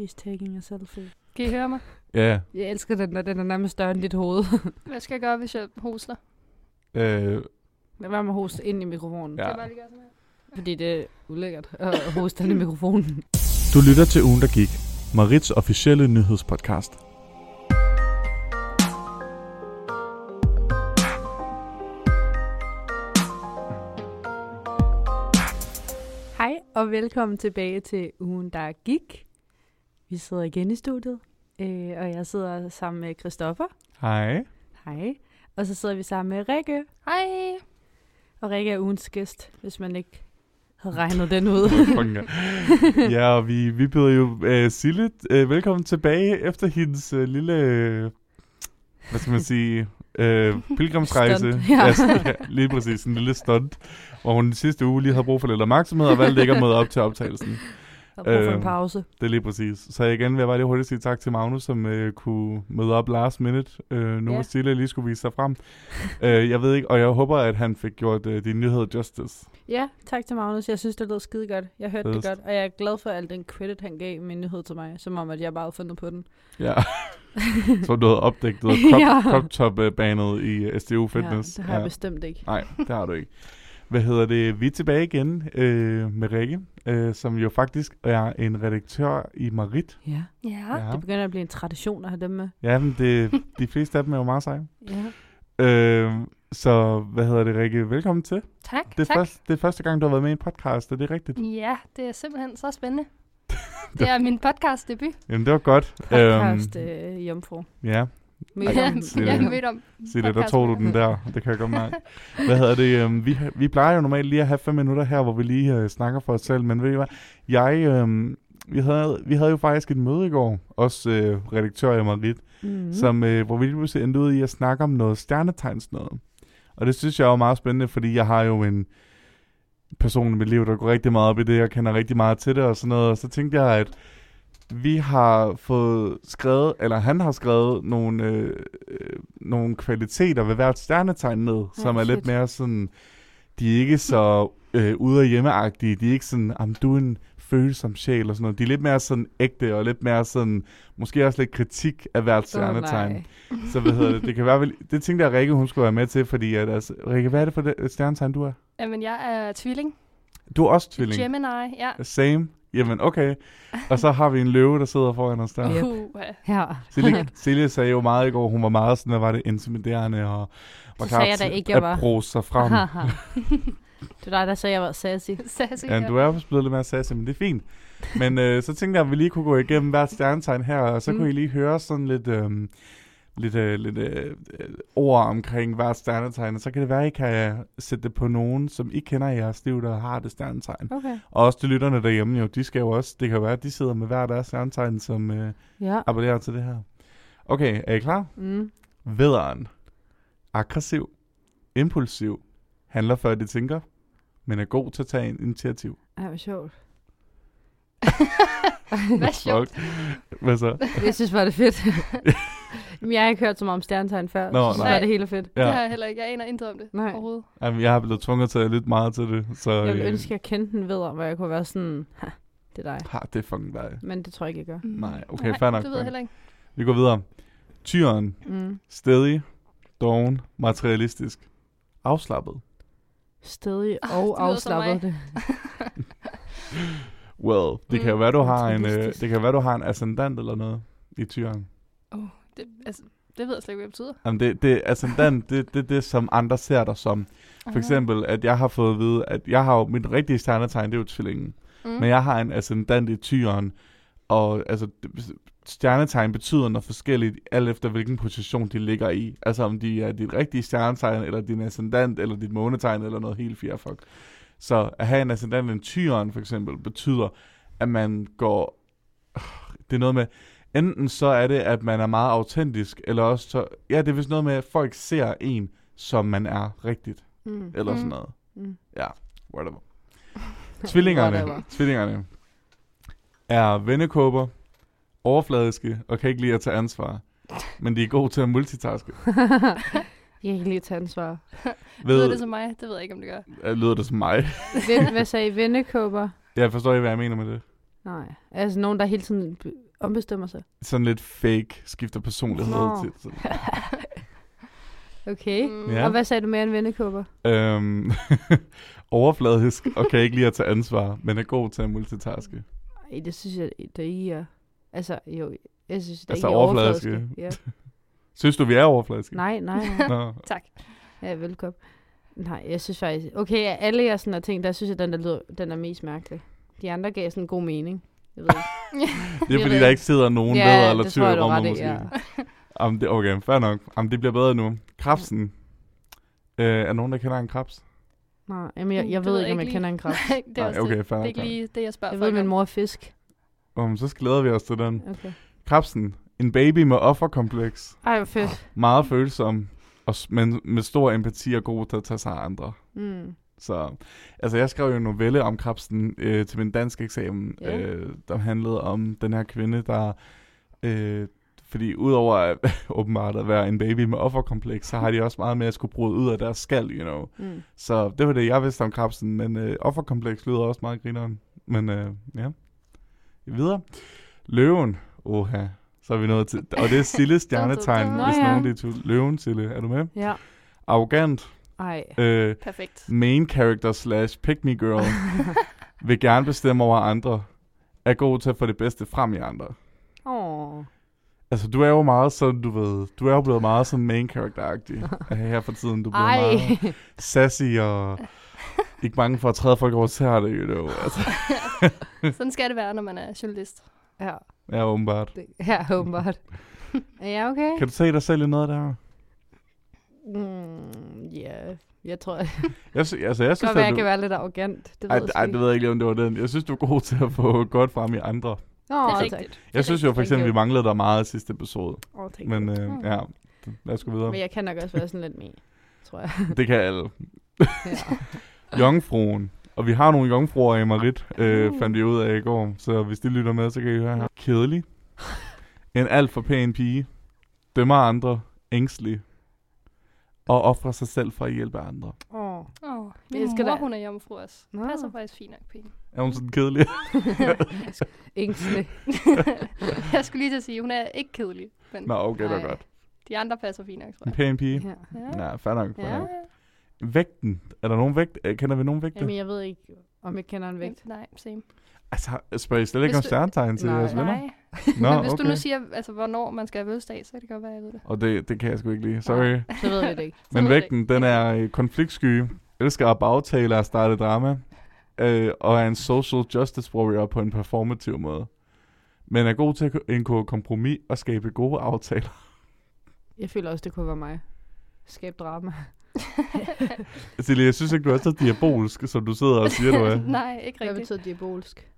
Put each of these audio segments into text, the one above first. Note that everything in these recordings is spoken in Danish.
she's taking a selfie. Kan I høre mig? Ja. Yeah. Jeg elsker den, når den er nærmest større end dit hoved. Hvad skal jeg gøre, hvis jeg hoster? Lad være med at hoste ind i mikrofonen. Ja. Kan jeg bare lige gøre sådan her? Fordi det er ulækkert at hoste ind i mikrofonen. Du lytter til Ugen, der gik. Marits officielle nyhedspodcast. Hej og velkommen tilbage til Ugen, der gik. Vi sidder igen i studiet, og jeg sidder sammen med Christoffer. Hej. Hej. Og så sidder vi sammen med Rikke. Hej. Og Rikke er ugens gæst, hvis man ikke havde regnet den ud. Ja, og vi byder jo Sille velkommen tilbage efter hendes lille, hvad skal man sige, pilgrimsrejse. Stunt, ja. Ja, lige præcis, en lille stunt, hvor hun sidste uge lige havde brug for lidt opmærksomhed, og valgte ikke at møde op til optagelsen. Der er brug for en pause. Det er lige præcis. Så igen vil jeg bare lige hurtigt sige tak til Magnus, som kunne møde op last minute. Nu yeah. Stille lige skulle vise sig frem. Jeg ved ikke, og jeg håber, at han fik gjort din nyhed justice. Ja, tak til Magnus. Jeg synes, det lød skide godt. Jeg hørte det godt, og jeg er glad for al den credit, han gav min nyhed til mig, som om, at jeg bare havde fundet på den. Ja, så du havde opdaget crop-top-banet i SDU Fitness. Ja, det har jeg bestemt ikke. Nej, det har du ikke. Hvad hedder det? Vi er tilbage igen med Rikke, som jo faktisk er en redaktør i Marit. Ja. Ja, det begynder at blive en tradition at have dem med. Ja, men de fleste af dem er jo meget seje. Ja. Så hvad hedder det, Rikke? Velkommen til. Tak, det er tak. Det er første gang, du har været med i en podcast, er det rigtigt? Ja, det er simpelthen så spændende. Det er min podcastdebut. Jamen, det var godt. Podcast-jomfru. Ja. Mødt om. Der tog du den der. Det kan jeg godt mærke. Hvad hedder det? Vi plejer jo normalt lige at have 5 minutter her, hvor vi lige snakker for os selv. Men ved I hvad? Vi havde jo faktisk et møde i går. Også redaktør i Margrethe, som hvor vi lige pludselig endte ud i at snakke om noget stjernetegns noget. Og det synes jeg er jo meget spændende, fordi jeg har jo en person i mit liv, der går rigtig meget op i det. Jeg kender rigtig meget til det og sådan noget. Og så tænkte jeg, at vi har fået skrevet, eller han har skrevet nogle kvaliteter ved hvert stjernetegn ned, som er lidt mere sådan, de er ikke så ude- og hjemmeagtige, de er ikke sådan, du er en følsom sjæl og sådan noget, de er lidt mere sådan ægte og lidt mere sådan, måske også lidt kritik af hvert stjernetegn. Så hvad hedder det, det kan være vel, det tænkte jeg, Rikke, hun skulle være med til, fordi at, altså, Rikke, hvad er det for det stjernetegn, du er? Jamen, jeg er tvilling. Du er også tvilling? Gemini, ja. Same. Jamen, okay. Og så har vi en løve, der sidder foran os der. Silje sagde jo meget i går, hun var meget sådan, at var det intimiderende, og var klar til at brose sig frem. Det var dig, der sagde, jeg var sassy. Ja, du er også blevet lidt mere sassy, men det er fint. Men så tænkte jeg, at vi lige kunne gå igennem hvert stjernetegn her, og så kunne I lige høre sådan lidt ord omkring hvert stjernetegn, og så kan det være, at I kan sætte det på nogen, som I kender i jeres liv, der har det stjernetegn. Okay. Og også de lytterne derhjemme, jo, de skal jo også, det kan være, at de sidder med hver deres stjernetegn, som appellerer til det her. Okay, er I klar? Vædderen. Aggressiv. Impulsiv. Handler før de tænker, men er god til at tage initiativ. Ej, hvor sjovt. Hvad sjovt. Hvad så? Jeg synes bare, det fedt. Jamen, jeg har ikke hørt så meget om stjernetegn før. Nå, så er det helt fedt. Ja. Det har jeg heller ikke. Jeg aner intet om det overhovedet. Jamen, jeg har blevet tvunget til at lytte meget til det. Så, jeg ville ønske, at jeg kendte den ved, hvor jeg kunne være sådan, det er dig. Det er fucking dig. Men det tror jeg ikke, jeg gør. Nej, okay, fair nok. Det ved jeg heller ikke. Vi går videre. Tyren. Stædig. Doven. Materialistisk. Afslappet. Stædig og afslappet. Det. Well, det kan jo være, du har en ascendant eller noget i tyren. Det ved jeg slet ikke, hvad det betyder. Jamen, det ascendant, det som andre ser dig som. For eksempel, at jeg har fået at vide, at jeg har jo, mit rigtige stjernetegn, det er jo tvillingen. Men jeg har en ascendant i tyren, og altså, stjernetegn betyder noget forskelligt, alt efter hvilken position de ligger i. Altså, om de er dit rigtige stjernetegn, eller din ascendant, eller dit månetegn, eller noget helt fjerfok. Så at have en ascendant i tyren, for eksempel, betyder, at man går... Det er noget med... Enten så er det, at man er meget autentisk, eller også så... Ja, det er vist noget med, at folk ser en, som man er rigtigt. Eller sådan noget. Ja, whatever. Tvillingerne er vennekåber, overfladiske, og kan ikke lide at tage ansvar. Men de er gode til at multitaske. Jeg kan ikke lide at tage ansvar. Lyder det som mig? Det ved jeg ikke, om det gør. Lyder det som mig? Hvad sagde I? Vennekåber? Jeg forstår ikke, hvad jeg mener med det. Nej, altså nogen, der hele tiden... ombestemmer sig. Sådan lidt fake, skifter personlighed til sådan. Okay. Ja. Og hvad sagde du mere end vendekåber? Overfladisk, og kan ikke lide at tage ansvar, men er god til at multitaske. Nej, det synes jeg, det ikke er. Altså, jo, jeg synes, det altså, ikke er overfladiske. Ja. Synes du, vi er overfladiske? Nej. Tak. Ja, velkommen. Nej, jeg synes faktisk... Okay, alle jer sådan her ting, der synes jeg, den er mest mærkelig. De andre gav sådan en god mening. Jeg ved ikke. Det er fordi, der ikke sidder nogen bedre eller tyrer i rummet, måske. Ja. Okay, fair nok. Jamen, det bliver bedre nu. Krebsen. Er nogen, der kender en krebs? Nej, jamen, jeg ved ikke, om jeg kender en krebs. Nej, det er også okay, det. Det er ikke lige det, jeg spørger for. Jeg ved, min mor er fisk. Så glæder vi os til den. Okay. Krebsen. En baby med offerkompleks. Ej, hvor fedt. Meget følsom. Men med stor empati og god til at tage sig af andre. Mm. Så, altså jeg skrev jo en novelle om krebsen til min dansk eksamen, der handlede om den her kvinde, der... fordi udover åbenbart at være en baby med offerkompleks, så har de også meget med at skulle bryde ud af deres skal, you know. Mm. Så det var det, jeg vidste om krebsen, men offerkompleks lyder også meget grineren. Men ja, videre. Løven, oha. Så er vi nået til, og det er Silles stjernetegn, hvis nogen det er løven, Sille. Er du med? Ja. Arrogant. Ej, perfekt. Main character / pick me girl. Vil gerne bestemme over andre. Er god til at få det bedste frem i andre. Åh. Altså, du er jo meget sådan, du ved, du er jo blevet meget sådan main character-agtig her for tiden. Du er blevet meget sassy og ikke bange for at træde folk over tæerne, you know. Altså. Sådan skal det være, når man er journalist. Ja. Ja, åbenbart. Ja, okay. Kan du se dig selv i noget der? Jeg tror... jeg synes, godt, at jeg kan være lidt arrogant. Det ved det ved jeg ikke, om det var den. Jeg synes, du er god til at få godt frem i andre. Det er rigtigt. Jeg synes jo for eksempel, vi manglede der meget i sidste episode. Men ja, lad os gå videre. Men jeg kan nok også være sådan lidt mere, tror jeg. Det kan alle. Jungfruen. Og vi har nogle jungfruer i Marit, fandt vi ud af i går. Så hvis de lytter med, så kan I høre her. Kedelig. En alt for pæn pige. Dømmer andre. Ængstelig. Og offrer sig selv for at hjælpe andre. Min mor, hun er jomfru også. Passer faktisk fint nok pæn. Er hun sådan kedelig? Ængstelig. Jeg skulle lige til at sige, hun er ikke kedelig. Men det er godt. De andre passer fint nok, tror jeg. En pæn pige? Ja. Nej, fair nok. Vægten. Er der nogen vægt? Kender vi nogen vægte? Jamen, jeg ved ikke, om jeg kender en vægt. Nej, same. Altså, spørger I slet ikke om stjernetegn til jeres venner? Nej. Men hvis du nu siger, altså, hvornår man skal have fødselsdag, så kan det godt være, jeg ved det. Og det kan jeg sgu ikke lige. Sorry. Så ved jeg det ikke. Men vægten, den er konfliktsky, elsker at bagtale og starte drama, og er en social justice warrior på en performativ måde. Men er god til at indgå kompromis og skabe gode aftaler. Jeg føler også, det kunne være mig. Skabe drama. Silje, jeg synes ikke, du er så diabolsk, som du sidder og siger, du er. Nej, ikke rigtigt. Hvad betyder diabolsk?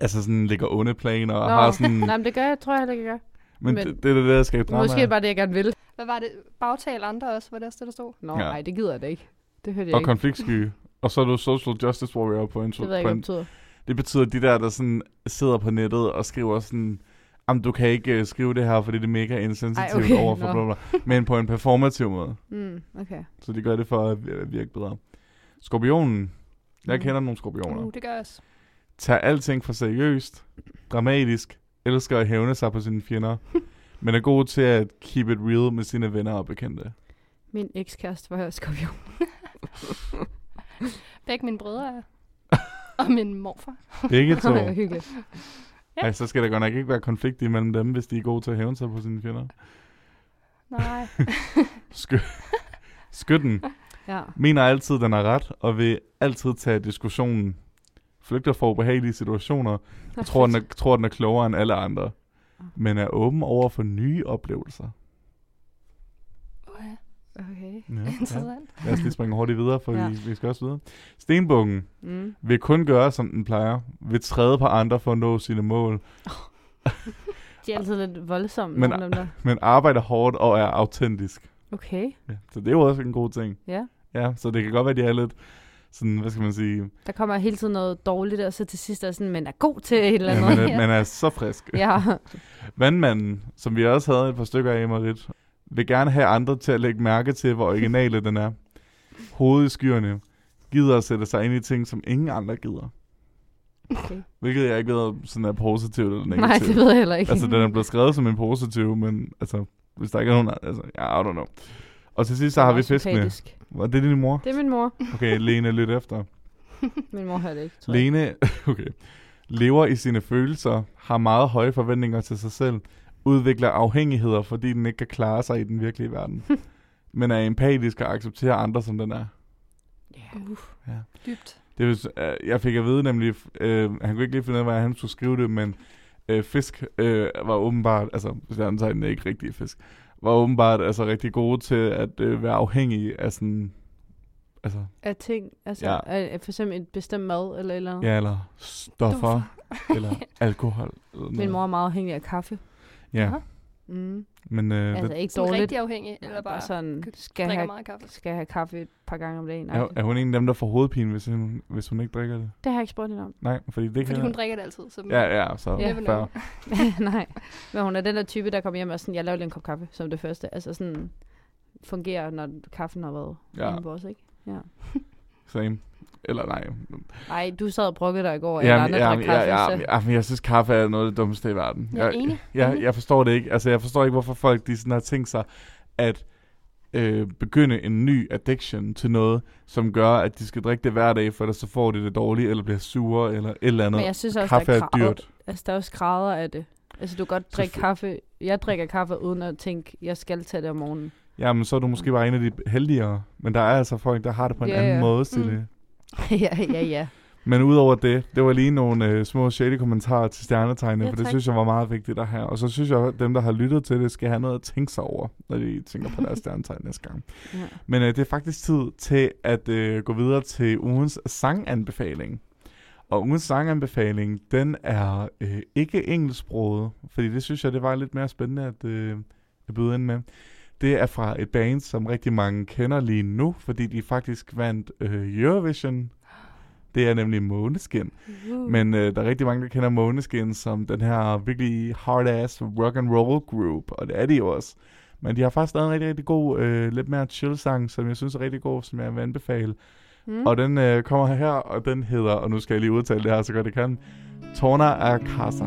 Altså sådan ligger onde planer og har sådan... Nej, men det gør jeg, tror jeg heller ikke, jeg gør. Men det er det, der skal drama. Måske bare det, jeg gerne vil. Hvad var det? Bagtale andre også, var det også det, der stod? Nej, det gider jeg da ikke. Det hørte jeg ikke. Og konfliktsky. Og så er du social justice warrior på en... Det ved jeg ikke, hvad betyder. Det betyder de der, der sådan sidder på nettet og skriver sådan... Jamen, du kan ikke skrive det her, fordi det er mega insensitivt overfor blablabla. Men på en performativ måde. Så de gør det for at virke bedre. Skorpionen. Jeg kender nogle skorpioner. Det gør også. Tager alting for seriøst. Dramatisk. Elsker at hævne sig på sine fjender. Men er god til at keep it real med sine venner og bekendte. Min ekskæreste var skorpion. Begge mine brødre og min morfar. Begge to. Det var hyggeligt. Ej, så skal der godt nok ikke være konflikt imellem dem, hvis de er gode til at hævne sig på sine fjender. Nej. Skytten. Ja. Mener altid, den er ret, og vil altid tage diskussionen. Flygter for ubehagelige situationer, og tror, den er klogere end alle andre. Men er åben over for nye oplevelser. Okay, interessant. Lad os lige springe hurtigt videre, for vi skal også videre. Stenbukken vil kun gøre, som den plejer. Vil træde på andre for at nå sine mål. De er altid lidt voldsomme. Men arbejder hårdt og er autentisk. Okay. Ja, så det er jo også en god ting. Ja. Ja, så det kan godt være, de er lidt sådan, hvad skal man sige... Der kommer hele tiden noget dårligt, og så til sidst er sådan, man er god til et eller andet. Ja, man er så frisk. Ja. Vandmanden, som vi også havde et par stykker af, Marit... Vil gerne have andre til at lægge mærke til, hvor originale den er. Hovedet i skyerne. Gider at sætte sig ind i ting, som ingen andre gider. Okay. Hvilket jeg ikke ved, om sådan er positivt eller negativt. Nej, det ved jeg heller ikke. Altså, den er blevet skrevet som en positiv, men altså, hvis der ikke er nogen, altså, I don't know. Og til sidst, så har vi fiskene. Var det din mor? Det er min mor. Okay, Lene, lidt efter. Min mor har det ikke, tror jeg. Lene, okay. Lever i sine følelser, har meget høje forventninger til sig selv, udvikler afhængigheder, fordi den ikke kan klare sig i den virkelige verden, men er empatisk og accepterer andre, som den er. Yeah. Ja, dybt. Det, jeg fik at vide nemlig, han kunne ikke lige finde ud af, hvad han skulle skrive det, men fisk var åbenbart, altså hvis jeg antager, den er ikke rigtig fisk, var åbenbart altså rigtig gode til at være afhængige af sådan, altså... Af ting, altså ja. Af for eksempel et bestemt mad, eller... Ja, eller stoffer, eller alkohol. Eller min mor er meget afhængig af kaffe. Ja. Mm. Men, altså ikke sådan dårligt. Rigtig afhængig, eller bare sådan, skal have kaffe et par gange om dagen. Er hun en af dem, der får hovedpine, hvis hun ikke drikker det? Det har jeg ikke spurgt hende om. Nej, fordi hun drikker det altid. Så ja, så ja. Nej, men hun er den der type, der kommer hjem og sådan, jeg laver lige en kop kaffe som det første. Altså sådan fungerer, når kaffen har været inde på os, ikke? Ja. Same. Eller nej. Nej, du sad og brokkede dig i går. Jamen, jeg synes, kaffe er noget af det dummeste i verden. Jeg forstår det ikke. Altså, jeg forstår ikke, hvorfor folk de sådan har tænkt sig at begynde en ny addiction til noget, som gør, at de skal drikke det hver dag, for ellers så får de det dårligt, eller bliver sure, eller et eller andet. Men jeg synes også, kaffe er dyrt. Altså, der er også grader af det. Altså, du kan godt drikke kaffe. Jeg drikker kaffe uden at tænke, jeg skal tage det om morgenen. Jamen, så er du måske bare en af de heldigere. Men der er altså folk, der har det på en anden måde, Silje. Ja. Men udover det var lige nogle små shady kommentarer til stjernetegnet, for det synes jeg var meget vigtigt at have. Og så synes jeg, at dem, der har lyttet til det, skal have noget at tænke sig over, når de tænker på deres stjernetegn næste gang. Ja. Men det er faktisk tid til at gå videre til ugens sanganbefaling. Og ugens sanganbefaling, den er ikke engelsksproget, fordi det synes jeg, det var lidt mere spændende at byde ind med. Det er fra et band, som rigtig mange kender lige nu, fordi de faktisk vandt Eurovision. Det er nemlig Måneskin. Men der er rigtig mange, der kender Måneskin som den her virkelig hard-ass rock and roll group, og det er de også. Men de har faktisk lavet en rigtig, rigtig god, lidt mere chill-sang, som jeg synes er rigtig god, som jeg vil anbefale. Og den kommer her, og den hedder, og nu skal jeg lige udtale det her, så godt det kan, Torna a Casa.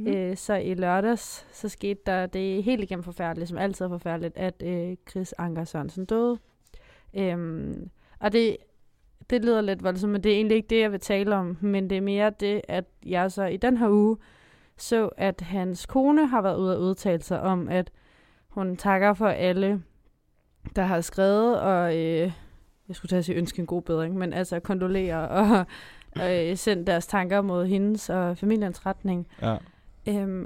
ved, så i lørdags, så skete der det helt igennem forfærdeligt, som altid er forfærdeligt, at Chris Anker Sørensen døde. Og det lyder lidt voldsomt, men det er egentlig ikke det, jeg vil tale om. Men det er mere det, at jeg så i den her uge så, at hans kone har været ude at udtale sig om, at hun takker for alle, der har skrevet, og jeg skulle tage at sige ønske en god bedring, men altså kondolere og sende deres tanker mod hendes og familiens retning. Ja.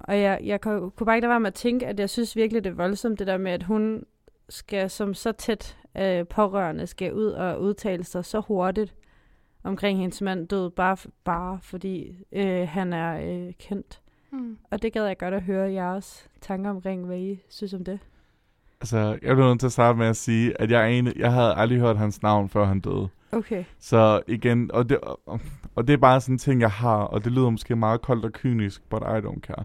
Og jeg kunne bare ikke lade være med at tænke, at jeg synes virkelig, det er voldsomt, det der med, at hun skal som så tæt pårørende skal ud og udtale sig så hurtigt omkring hendes mand død, bare fordi han er kendt. Mm. Og det gad jeg godt at høre jeres tanker omkring, hvad I synes om det. Altså, jeg blev nødt til at starte med at sige, at jeg havde aldrig hørt hans navn, før han døde. Okay. Så igen, og det er bare sådan en ting, jeg har, og det lyder måske meget koldt og kynisk, but I don't care.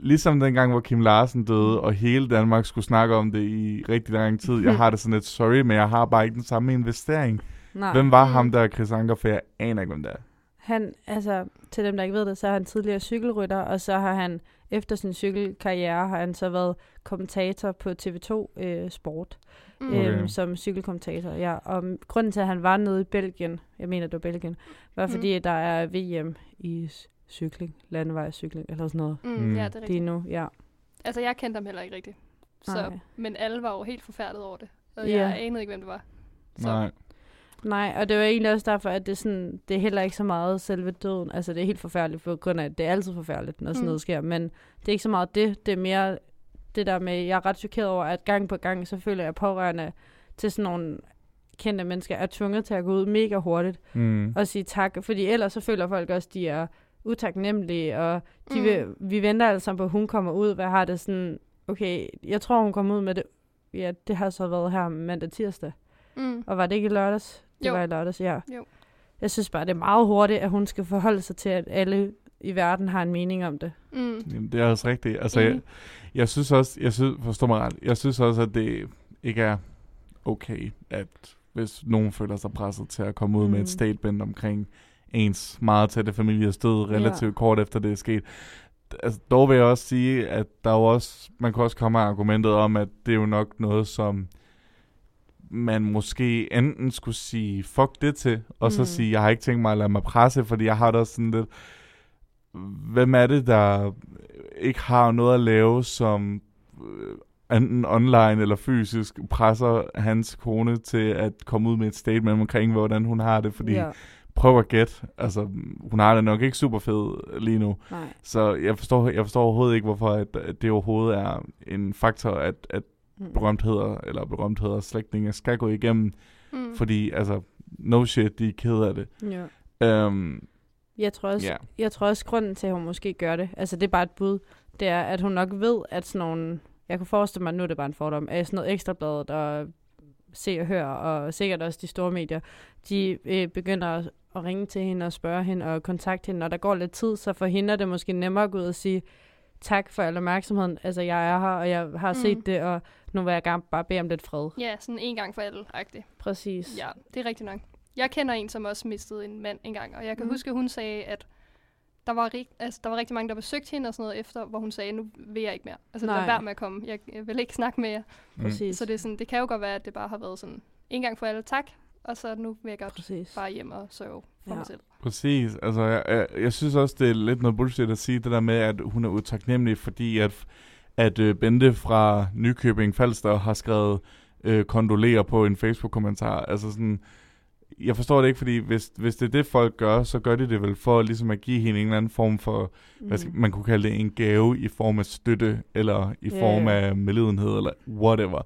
Ligesom dengang, hvor Kim Larsen døde, og hele Danmark skulle snakke om det i rigtig lang tid. Jeg har det sådan lidt sorry, men jeg har bare ikke den samme investering. Nej. Hvem var ham der, Chris Anker? For jeg aner ikke, hvem det er. Han, altså, til dem, der ikke ved det, så er han tidligere cykelrytter, og så har han efter sin cykelkarriere, har han så været kommentator på TV2 Sport, som cykelkommentator. Ja. Og grunden til, at han var nede i Belgien, jeg mener, det var Belgien, var fordi, der er VM i cykling, landevejscykling, eller sådan noget. Ja, det er rigtigt. Nu, ja. Altså, jeg kendte ham heller ikke rigtigt. Så, men alle var jo helt forfærdet over det. Og jeg anede ikke, hvem det var. Så. Nej, og det var egentlig også derfor, at det, sådan, det er heller ikke så meget selve døden. Altså, det er helt forfærdeligt, på grund af, at det er altid forfærdeligt, når sådan noget sker. Men det er ikke så meget det. Det er mere det der med, jeg er ret chokeret over, at gang på gang, så føler jeg pårørende til sådan nogle kendte mennesker, er tvunget til at gå ud mega hurtigt og sige tak. Fordi ellers så føler folk også, de er utaknemmelige, og de vi venter alle sammen på, at hun kommer ud. Hvad har det sådan? Okay, jeg tror, hun kommer ud med det. Ja, det har så været her mandag tirsdag. Og var det ikke i lørdags? Det var i lørdags, ja. Jo. Jeg synes bare, det er meget hurtigt, at hun skal forholde sig til, at alle i verden har en mening om det. Jamen, det er også rigtigt. Altså, jeg synes også, forstår mig ret, jeg synes også, at det ikke er okay, at hvis nogen føler sig presset til at komme ud med et statement omkring ens meget tætte familie stod relativt kort efter det er sket. Altså, dog vil jeg også sige, at der er også, man kan også komme af argumentet om, at det er jo nok noget, som man måske enten skulle sige fuck det til, og så sige, jeg har ikke tænkt mig at lade mig presse, fordi jeg har da sådan lidt, hvem er det, der ikke har noget at lave, som enten online eller fysisk presser hans kone til at komme ud med et statement omkring, hvordan hun har det, fordi prøv at gætte. Altså, hun har det nok ikke super fed lige nu. Nej. Så jeg forstår overhovedet ikke, hvorfor at det overhovedet er en faktor, at berømtheder slægtninge skal gå igennem. Fordi, altså, no shit, de er ked af det. Jeg tror også, grunden til, at hun måske gør det, altså det er bare et bud, det er, at hun nok ved, at sådan nogle, jeg kunne forestille mig, at nu er det bare en fordom, at sådan noget Ekstrabladet og Se og Hør, og sikkert også de store medier, de begynder at ringe til hende og spørge hende og kontakte hende, og der går lidt tid, så for hende er det måske nemmere at gå ud og sige, tak for al opmærksomheden, altså jeg er her, og jeg har set det, og nu vil jeg gerne bare bede om lidt fred. Ja, sådan en gang for alle-agtigt. Præcis. Ja, det er rigtigt nok. Jeg kender en, som også mistede en mand engang, og jeg kan huske, at hun sagde, at der var rigtig mange, der besøgte hende og sådan noget efter, hvor hun sagde, nu vil jeg ikke mere. Altså, lad være med at komme. Jeg vil ikke snakke med jer. Præcis. Så det er sådan, det kan jo godt være, at det bare har været sådan, en gang for alle, tak, og så nu vil jeg godt bare hjem og sørge for mig selv. Præcis. Altså, jeg synes også, det er lidt noget bullshit at sige det der med, at hun er utaknemmelig, fordi at Bente fra Nykøbing Falster har skrevet kondolerer på en Facebook-kommentar. Altså sådan... Jeg forstår det ikke, fordi hvis det er det, folk gør, så gør de det vel for ligesom at give hende en eller anden form for, man kunne kalde det en gave i form af støtte, eller i form af medlidenhed, eller whatever.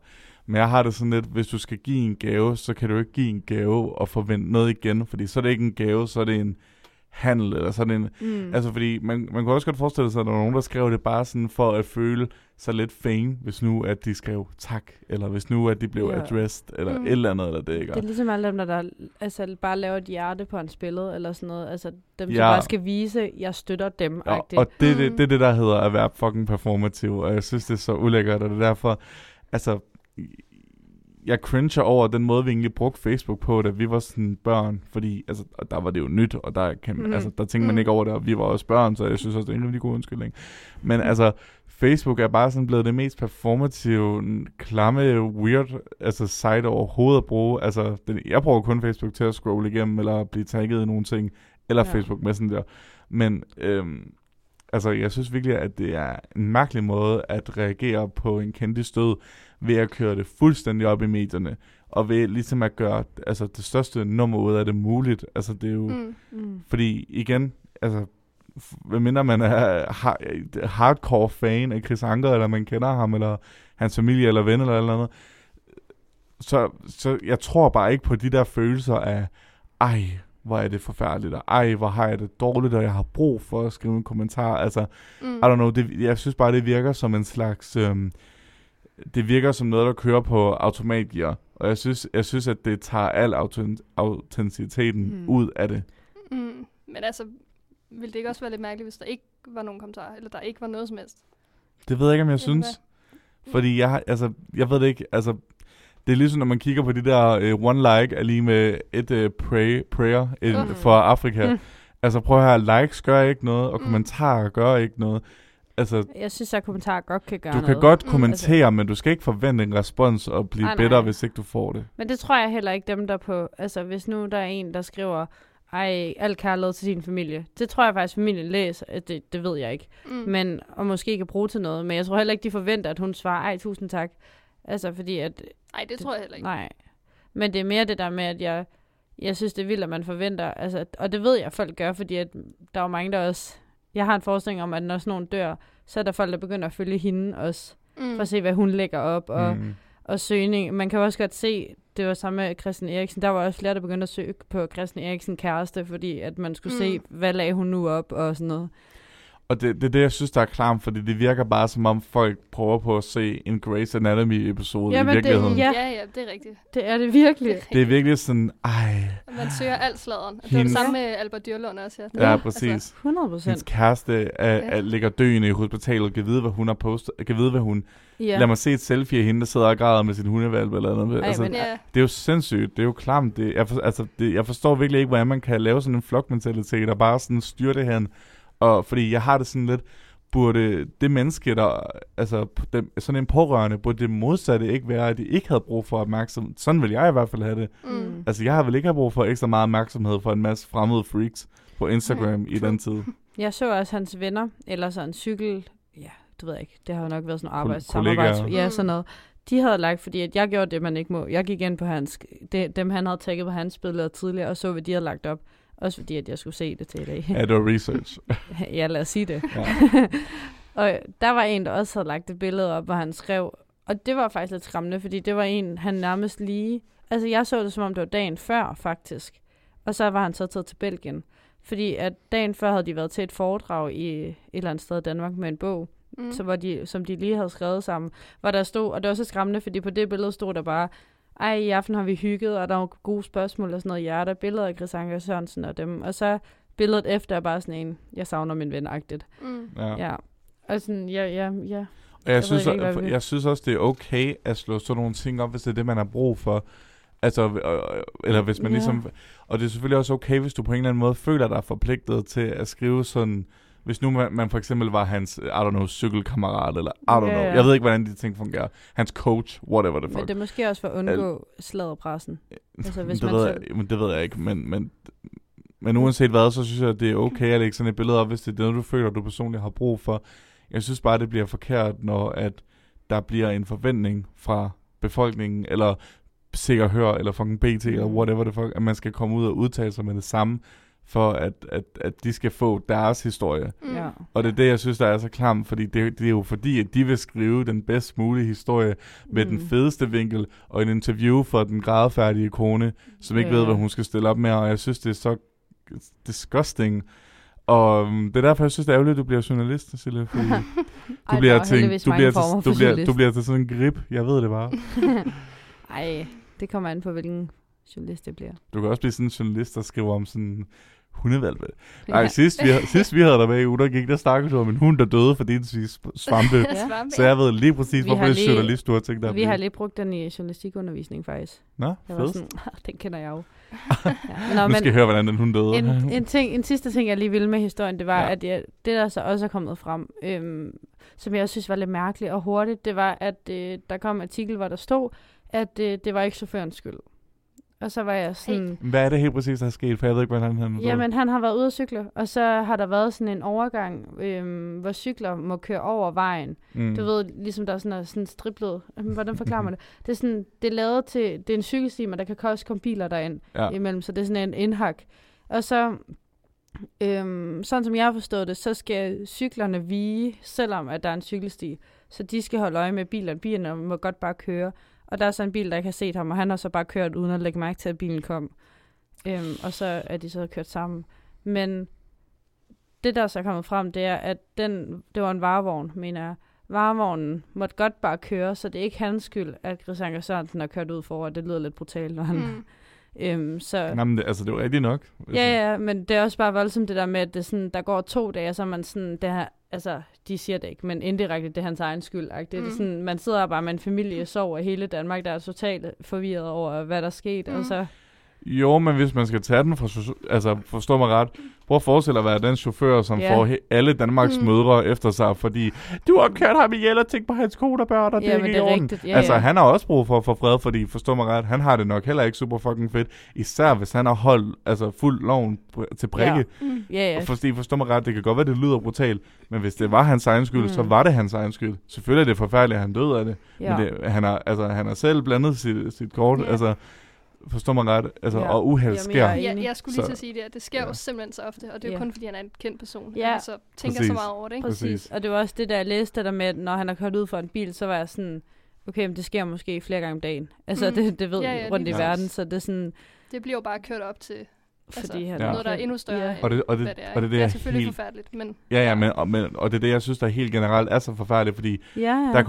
Men jeg har det sådan lidt, hvis du skal give en gave, så kan du ikke give en gave og forvente noget igen, fordi så er det ikke en gave, så er det en handel, eller så er det en... Altså, fordi man kunne også godt forestille sig, at der var nogen, der skrev det bare sådan for at føle sig lidt fame, hvis nu, at de skrev tak, eller hvis nu, at de blev addressed, eller et eller andet, eller det, ikke? Det er ligesom alle dem, der altså, bare laver et hjerte på en spillet, eller sådan noget, altså dem, som bare skal vise, at jeg støtter dem. Ja, og det, der hedder at være fucking performativ, og jeg synes, det er så ulækkert, og det er derfor, altså... Jeg cringer over den måde, vi egentlig brugte Facebook på, da vi var sådan børn, fordi altså, der var det jo nyt, og der tænkte man ikke over det, og vi var også børn, så jeg synes også, det er en rigtig god undskyldning. Men altså, Facebook er bare sådan blevet det mest performative, klamme, weird altså, site overhovedet at bruge. Altså, jeg bruger kun Facebook til at scrolle igennem, eller blive tagget i nogle ting, eller Facebook Messenger. Men altså, jeg synes virkelig, at det er en mærkelig måde at reagere på en kendis stød, ved at køre det fuldstændig op i medierne, og ved ligesom at gøre altså, det største nummer ud af det muligt. Altså, det er jo... Fordi, igen, altså, hvad mindre man er hardcore fan af Chris Anker, eller man kender ham, eller hans familie, eller ven, eller andet, så jeg tror bare ikke på de der følelser af, ej, hvor er det forfærdeligt, og ej, hvor har jeg det dårligt, og jeg har brug for at skrive en kommentar. Altså, I don't know, jeg synes bare, det virker som en slags... Det virker som noget, der kører på automatgear, og jeg synes, at det tager al autenticiteten ud af det. Men altså, ville det ikke også være lidt mærkeligt, hvis der ikke var nogen kommentarer, eller der ikke var noget som helst? Det ved jeg ikke, om jeg synes. Fordi jeg ved det ikke, altså, det er ligesom, når man kigger på de der one like er lige med et prayer for Afrika. Altså, prøv at høre, likes gør ikke noget, og kommentarer gør ikke noget. Altså, jeg synes, at kommentarer godt kan gøre noget. Du kan godt kommentere, men du skal ikke forvente en respons og blive bedre, hvis ikke du får det. Men det tror jeg heller ikke dem, der på... Altså, hvis nu der er en, der skriver, ej, alt kærlighed til sin familie. Det tror jeg faktisk, familien læser. Det ved jeg ikke. Men, og måske kan bruge til noget. Men jeg tror heller ikke, de forventer, at hun svarer, ej, tusind tak. Altså, fordi at... Ej, det tror jeg heller ikke. Nej. Men det er mere det der med, at jeg synes, det er vildt, at man forventer. Altså, og det ved jeg, folk gør, fordi at der er mange, der også... Jeg har en forestilling om, at når sådan nogen dør, så er der folk, der begynder at følge hende også, for at se, hvad hun lægger op, og søgning. Man kan også godt se, det var samme med Christian Eriksen, der var også flere, der begyndte at søge på Christian Eriksen kæreste, fordi at man skulle se, hvad lagde hun nu op, og sådan noget. Og det er det, jeg synes, der er klamt, fordi det virker bare, som om folk prøver på at se en Grey's Anatomy-episode i virkeligheden. Ja, det er rigtigt. Det er det virkelig. Det er virkelig sådan, ej. Man søger alt sladderen. Det er det samme med Albert Dyrlund også, ja. Ja, præcis. Altså, 100%. Hendes kæreste ligger døende i hospitalet, kan vide, hvad hun har postet, kan vide, hvad hun... Lad mig se et selfie af hende, der sidder og græder med sin hundevalp eller noget. Altså, det er jo sindssygt, det er jo klamt. Jeg forstår virkelig ikke, hvordan man kan lave sådan en flokmentalitet og bare sådan styre det her. Og fordi jeg har det sådan lidt, burde det menneske, der altså sådan en pårørende, burde det modsatte ikke være, at de ikke havde brug for opmærksomhed. Sådan vil jeg i hvert fald have det. Altså jeg har vel ikke have brug for ekstra meget opmærksomhed for en masse fremmede freaks på Instagram i den tid. Jeg så også hans venner, eller sådan en cykel, ja, det ved jeg ikke, det har jo nok været sådan arbejdssamarbejde, ja, sådan noget. De havde lagt, fordi at jeg gjorde det, man ikke må. Jeg gik ind på dem han havde tagget på hans billeder tidligere, og så hvad de havde lagt op. Også fordi, at jeg skulle se det til i dag. Ja, det var research. Ja, lad os sige det. Og der var en, der også havde lagt et billede op, hvor han skrev. Og det var faktisk lidt skræmmende, fordi det var en, han nærmest lige... Altså, jeg så det, som om det var dagen før, faktisk. Og så var han så taget til Belgien. Fordi at dagen før havde de været til et foredrag i et eller andet sted i Danmark med en bog, så var de, som de lige havde skrevet sammen, hvor der stod, og det var så skræmmende, fordi på det billede stod der bare, ej, i aften har vi hygget, og der var gode spørgsmål og sådan noget, ja, der er billeder af Chris Anker Sørensen og dem, og så billedet efter er bare sådan en, jeg savner min ven-agtigt. Mm. Ja. Ja. Og sådan, ja. Og jeg synes også, det er okay at slå sådan nogle ting op, hvis det er det, man har brug for. Altså, eller hvis man ligesom... Og det er selvfølgelig også okay, hvis du på en eller anden måde føler dig forpligtet til at skrive sådan... Hvis nu man for eksempel var hans, I don't know, cykelkammerat, eller I don't know. Jeg ved ikke, hvordan de ting fungerer. Hans coach, whatever the fuck. Men det er måske også for at undgå sladderpressen. Altså, hvis det, man ved jeg, det ved jeg ikke, men uanset hvad, så synes jeg, at det er okay at lægge sådan et billede op, hvis det er noget, du føler, du personligt har brug for. Jeg synes bare, det bliver forkert, når at der bliver en forventning fra befolkningen, eller Sikker Hør, eller fucking BT, eller whatever the fuck, at man skal komme ud og udtale sig med det samme, for at de skal få deres historie. Ja. Og det er det, jeg synes, der er så klamt, fordi det er jo fordi, at de vil skrive den bedst mulige historie med den fedeste vinkel, og en interview for den grædefærdige kone, som ikke ved, hvad hun skal stille op med, og jeg synes, det er så disgusting. Og det er derfor, jeg synes, det er ærgerligt, at du bliver journalist, Silje, fordi du bliver til sådan en grip. Jeg ved det bare. Ej, det kommer an på, hvilken journalist det bliver. Du kan også blive sådan en journalist, der skriver om sådan hundevalpe. Nej, sidst vi havde der med i Ugen, der gik, der snakkede du om en hund, der døde, fordi den svampe. Så jeg ved lige præcis, hvorfor det er journalist, du har tænkt dig. Vi har lige brugt den i journalistikundervisning, faktisk. Nå, fedt. Den kender jeg jo. Ja. Nu skal jeg høre, hvordan den hund døde. En sidste ting, jeg lige ville med historien, det var, at det der så også er kommet frem, som jeg også synes var lidt mærkeligt og hurtigt, det var, at der kom en artikel, hvor der stod, at det var ikke chaufførens skyld. Og så var jeg sådan... Hvad er det helt præcis, der er sket? For jeg ved ikke, hvordan han... Jamen, han har været ude at cykle, og så har der været sådan en overgang, hvor cykler må køre over vejen. Mm. Du ved, ligesom der er sådan striblet... Hvordan forklarer man det? Det er sådan, det er lavet til... Det er en cykelsti, men der kan også komme biler derind imellem, så det er sådan en indhak. Og så... sådan som jeg har forstået det, så skal cyklerne vige, selvom at der er en cykelsti. Så de skal holde øje med bilerne. Bilerne må godt bare køre. Og der er så en bil, der ikke har set ham, og han har så bare kørt uden at lægge mærke til, at bilen kom. Og så er de så kørt sammen. Men det, der så er kommet frem, det er, at det var en varevogn, mener jeg. Varevognen måtte godt bare køre, så det er ikke hans skyld, at Chris Anker Sørensen har kørt ud for, og det lyder lidt brutalt, når han... så... Nå, men det er jo rigtigt nok. Ja, men det er også bare voldsomt det der med, at det sådan, der går 2 dage, så man sådan... Det her, altså, de siger det ikke, men indirekte, det er hans egen skyld. Det er sådan, man sidder bare med en familie og sover i hele Danmark, der er totalt forvirret over, hvad der skete. Og så... Jo, men hvis man skal tage den fra... Altså, forstå mig ret. Prøv at forestille dig at være den chauffør, som får alle Danmarks mødre efter sig, fordi du har kørt ham ihjel og tænkt på hans kone og børn, og det er ikke i orden. Ja, altså, han har også brug for at få fred, fordi forstå mig ret, han har det nok heller ikke super fucking fedt, især hvis han har holdt fuld loven til prikke. Ja. Forstå mig ret, det kan godt være, det lyder brutalt, men hvis det var hans egen skyld, så var det hans egen skyld. Selvfølgelig er det forfærdeligt, at han døde af det, men det, han har selv blandet sit kort, Forstår man ret? Og uheld sker. Jeg skulle lige så sige det, at det sker jo simpelthen så ofte, og det er jo kun, fordi han er en kendt person. Ja. Så tænker så meget over det, ikke? Præcis. Og det var også det, der jeg læste der med, at når han har kørt ud for en bil, så var jeg sådan, okay, men det sker måske flere gange om dagen. Det ved jeg rundt i verden, så det er sådan... Det bliver jo bare kørt op til... Fordi noget, der er endnu større end, hvad det er. Og det er selvfølgelig forfærdeligt, men... og det er det, jeg synes, der helt generelt er så forfærdeligt, fordi der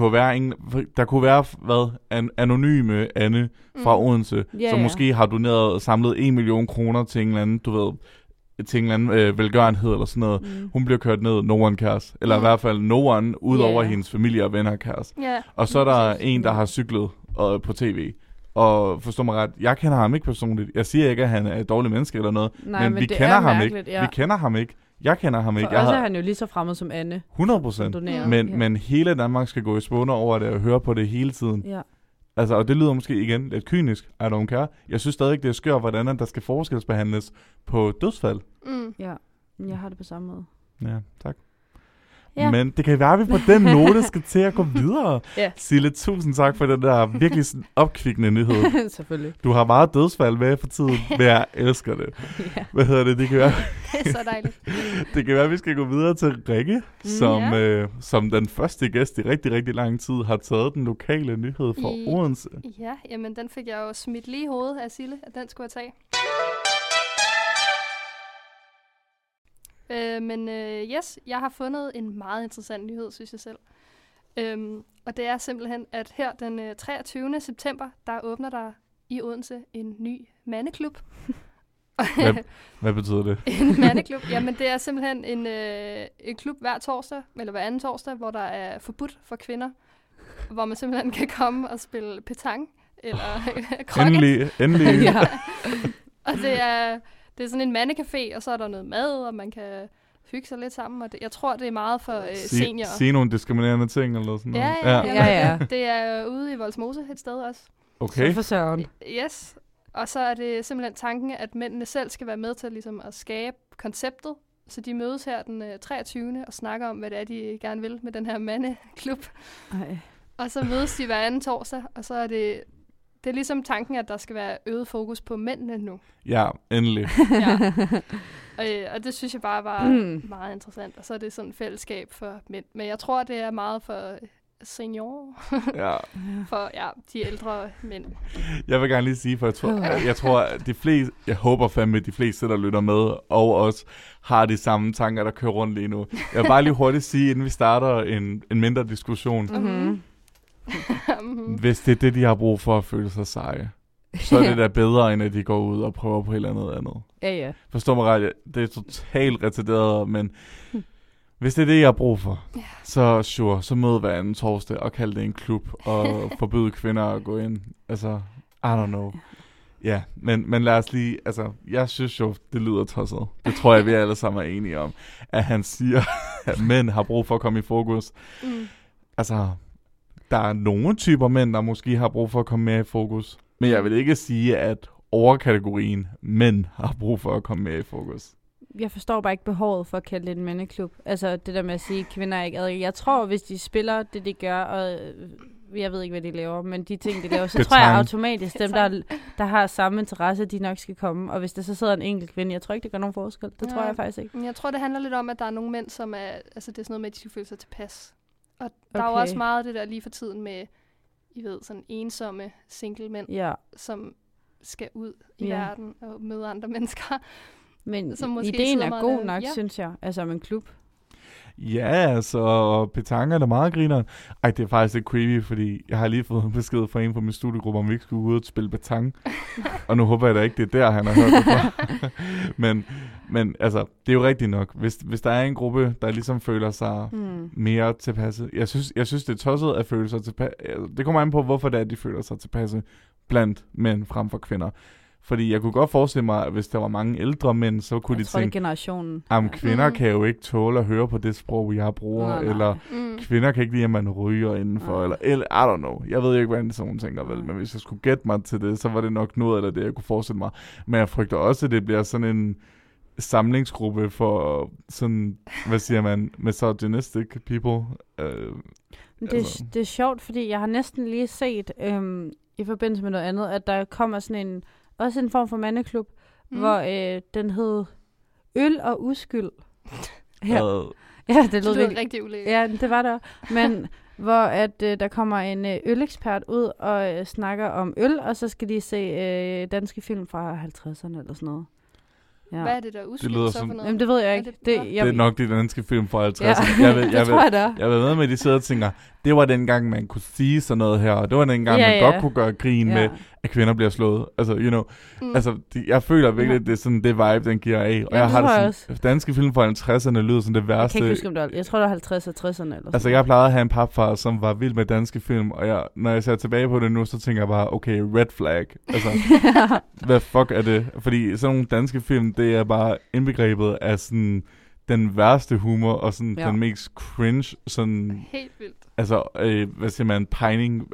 kunne være, anonyme Anne fra Odense, som måske har doneret samlet 1 million kroner til en eller anden, velgørenhed eller sådan noget. Hun bliver kørt ned, no one cares. Eller i hvert fald no one, udover hendes familie og venner cares. Og så er der en, der har cyklet på tv. Og forstå mig ret, jeg kender ham ikke personligt. Jeg siger ikke, at han er et dårligt menneske eller noget. Nej, men vi kender ham ikke. Vi kender ham ikke. Jeg kender ham ikke. Og så er han jo lige så fremmed som Anne. 100%. Men hele Danmark skal gå i spåner over det og høre på det hele tiden. Ja. Altså, og det lyder måske igen lidt kynisk. I don't care. Jeg synes stadig, det er skørt, hvordan der skal forskelsbehandles på dødsfald. Ja, jeg har det på samme måde. Ja, tak. Ja. Men det kan være, at vi på den note skal til at gå videre. Sille, tusind tak for den der virkelig opkvikkende nyhed. Selvfølgelig. Du har meget dødsfald med for tiden, men jeg elsker det. Hvad hedder det? Det er så dejligt. Det kan være, at vi skal gå videre til Rikke, som den første gæst i rigtig, rigtig lang tid har taget den lokale nyhed fra Odense. Ja, jamen den fik jeg jo smidt lige i hovedet af Sille, at den skulle jeg tage. Men jeg har fundet en meget interessant nyhed, synes jeg selv. Og det er simpelthen, at her den 23. september, der åbner der i Odense en ny mandeklub. Hvad betyder det? En mandeklub? Jamen, det er simpelthen en klub hver torsdag, eller hver anden torsdag, hvor der er forbudt for kvinder, hvor man simpelthen kan komme og spille petanque eller krokket. Endelig. Ja. Og det er sådan en mandecafé, og så er der noget mad, og man kan hygge sig lidt sammen. Og det, jeg tror, det er meget for seniorer. Sige nogle diskriminerende ting eller sådan noget. Ja. Det er ude i Volsmose et sted også. Okay. Så for søren. Yes. Og så er det simpelthen tanken, at mændene selv skal være med til ligesom, at skabe konceptet. Så de mødes her den 23. og snakker om, hvad det er, de gerne vil med den her mandeklub. Ej. Og så mødes de hver anden torsdag, og så er det... Det er ligesom tanken, at der skal være øget fokus på mændene nu. Ja, endelig. Ja. Og det synes jeg bare var meget interessant. Og så er det sådan et fællesskab for mænd. Men jeg tror, det er meget for seniorer. Ja. For de ældre mænd. Jeg vil gerne lige sige, for jeg tror at de fleste, jeg håber fandme, at de fleste, der lytter med, og også har de samme tanker, der kører rundt lige nu. Jeg vil bare lige hurtigt sige, inden vi starter en mindre diskussion. Mm-hmm. Hvis det er det, de har brug for at føle sig seje, så er det da bedre, end at de går ud og prøver på et eller andet. Ja. Forstår mig ret? Det er totalt retarderet, men hvis det er det, jeg har brug for, så sure, så mød hver anden torsdag og kalde det en klub og forbyde kvinder at gå ind. Altså, I don't know. Ja, men lad os lige, altså, jeg synes jo, det lyder tosset. Det tror jeg, vi alle sammen er enige om, at han siger, at mænd har brug for at komme i fokus. Mm. Altså... Der er nogle typer mænd, der måske har brug for at komme mere i fokus. Men jeg vil ikke sige, at overkategorien mænd har brug for at komme mere i fokus. Jeg forstår bare ikke behovet for at kalde det en mandeklub. Altså det der med at sige, at kvinder er ikke adgang. Jeg tror, hvis de spiller det, de gør, og jeg ved ikke, hvad de laver, men de ting, de laver, så tror jeg automatisk, dem, der har samme interesse, de nok skal komme. Og hvis der så sidder en enkelt kvinde, jeg tror ikke, det gør nogen forskel. Det tror jeg faktisk ikke. Jeg tror, det handler lidt om, at der er nogle mænd, som er, altså det er sådan noget med, at de skal føle sig tilpas. Og der er jo også meget af det der lige for tiden med, I ved, sådan ensomme single-mænd, som skal ud i verden og møde andre mennesker. Men ideen er god nok, synes jeg, altså om en klub. Ja, altså, petanque er da meget griner. Ej, det er faktisk lidt creepy, fordi jeg har lige fået en besked fra en fra min studiegruppe, om vi ikke skulle ud og spille petanque. Og nu håber jeg da ikke, det er der, han har hørt det fra. men altså, det er jo rigtigt nok. Hvis der er en gruppe, der ligesom føler sig mere tilpasset. Jeg synes, det er tosset at føle sig tilpasset. Det kommer an på, hvorfor det er, de føler sig tilpasset blandt mænd frem for kvinder. Fordi jeg kunne godt forestille mig, at hvis der var mange ældre mænd, så kunne de tænke, generationen. Kvinder kan jo ikke tåle at høre på det sprog, jeg bruger, eller kvinder kan ikke lide, at man ryger indenfor, eller I don't know. Jeg ved jo ikke, hvordan sådan tænker, vel, men hvis jeg skulle gætte mig til det, så var det nok noget af det, jeg kunne forestille mig. Men jeg frygter også, at det bliver sådan en samlingsgruppe for sådan, hvad siger man, misogynistic people. Det er sjovt, fordi jeg har næsten lige set, i forbindelse med noget andet, at der kommer sådan en også en form for mandeklub, hvor den hed Øl og Uskyld. Ja. Ja, det lød rigtig ulækkert. Ja, det var der. Men hvor at der kommer en ølekspert ud og snakker om øl, og så skal de se danske film fra 50'erne eller sådan noget. Ja. Hvad er det der uskyld det så for noget? Jamen, det ved jeg ikke. Det er nok de danske film fra 50'erne. Ja. Jeg ved med, at de sidder og tænker, det var dengang, man kunne sige sådan noget her, og det var dengang, man godt kunne gøre grin med, at kvinder bliver slået. Altså, you know. Altså, jeg føler virkelig, at det er sådan det vibe, den giver af. Og jeg har det sådan, danske film fra 50'erne lyder som det værste. Jeg kan ikke huske, om det var, jeg tror, det var 50 og 60'erne. Eller sådan. Altså, jeg plejede at have en papfar, som var vild med danske film, og når jeg ser tilbage på det nu, så tænker jeg bare, okay, red flag. Altså, hvad fuck er det? Fordi sådan nogle danske film, det er bare indbegrebet af sådan den værste humor, og sådan den mest cringe, sådan... Helt vildt. Altså, hvad siger man, pegning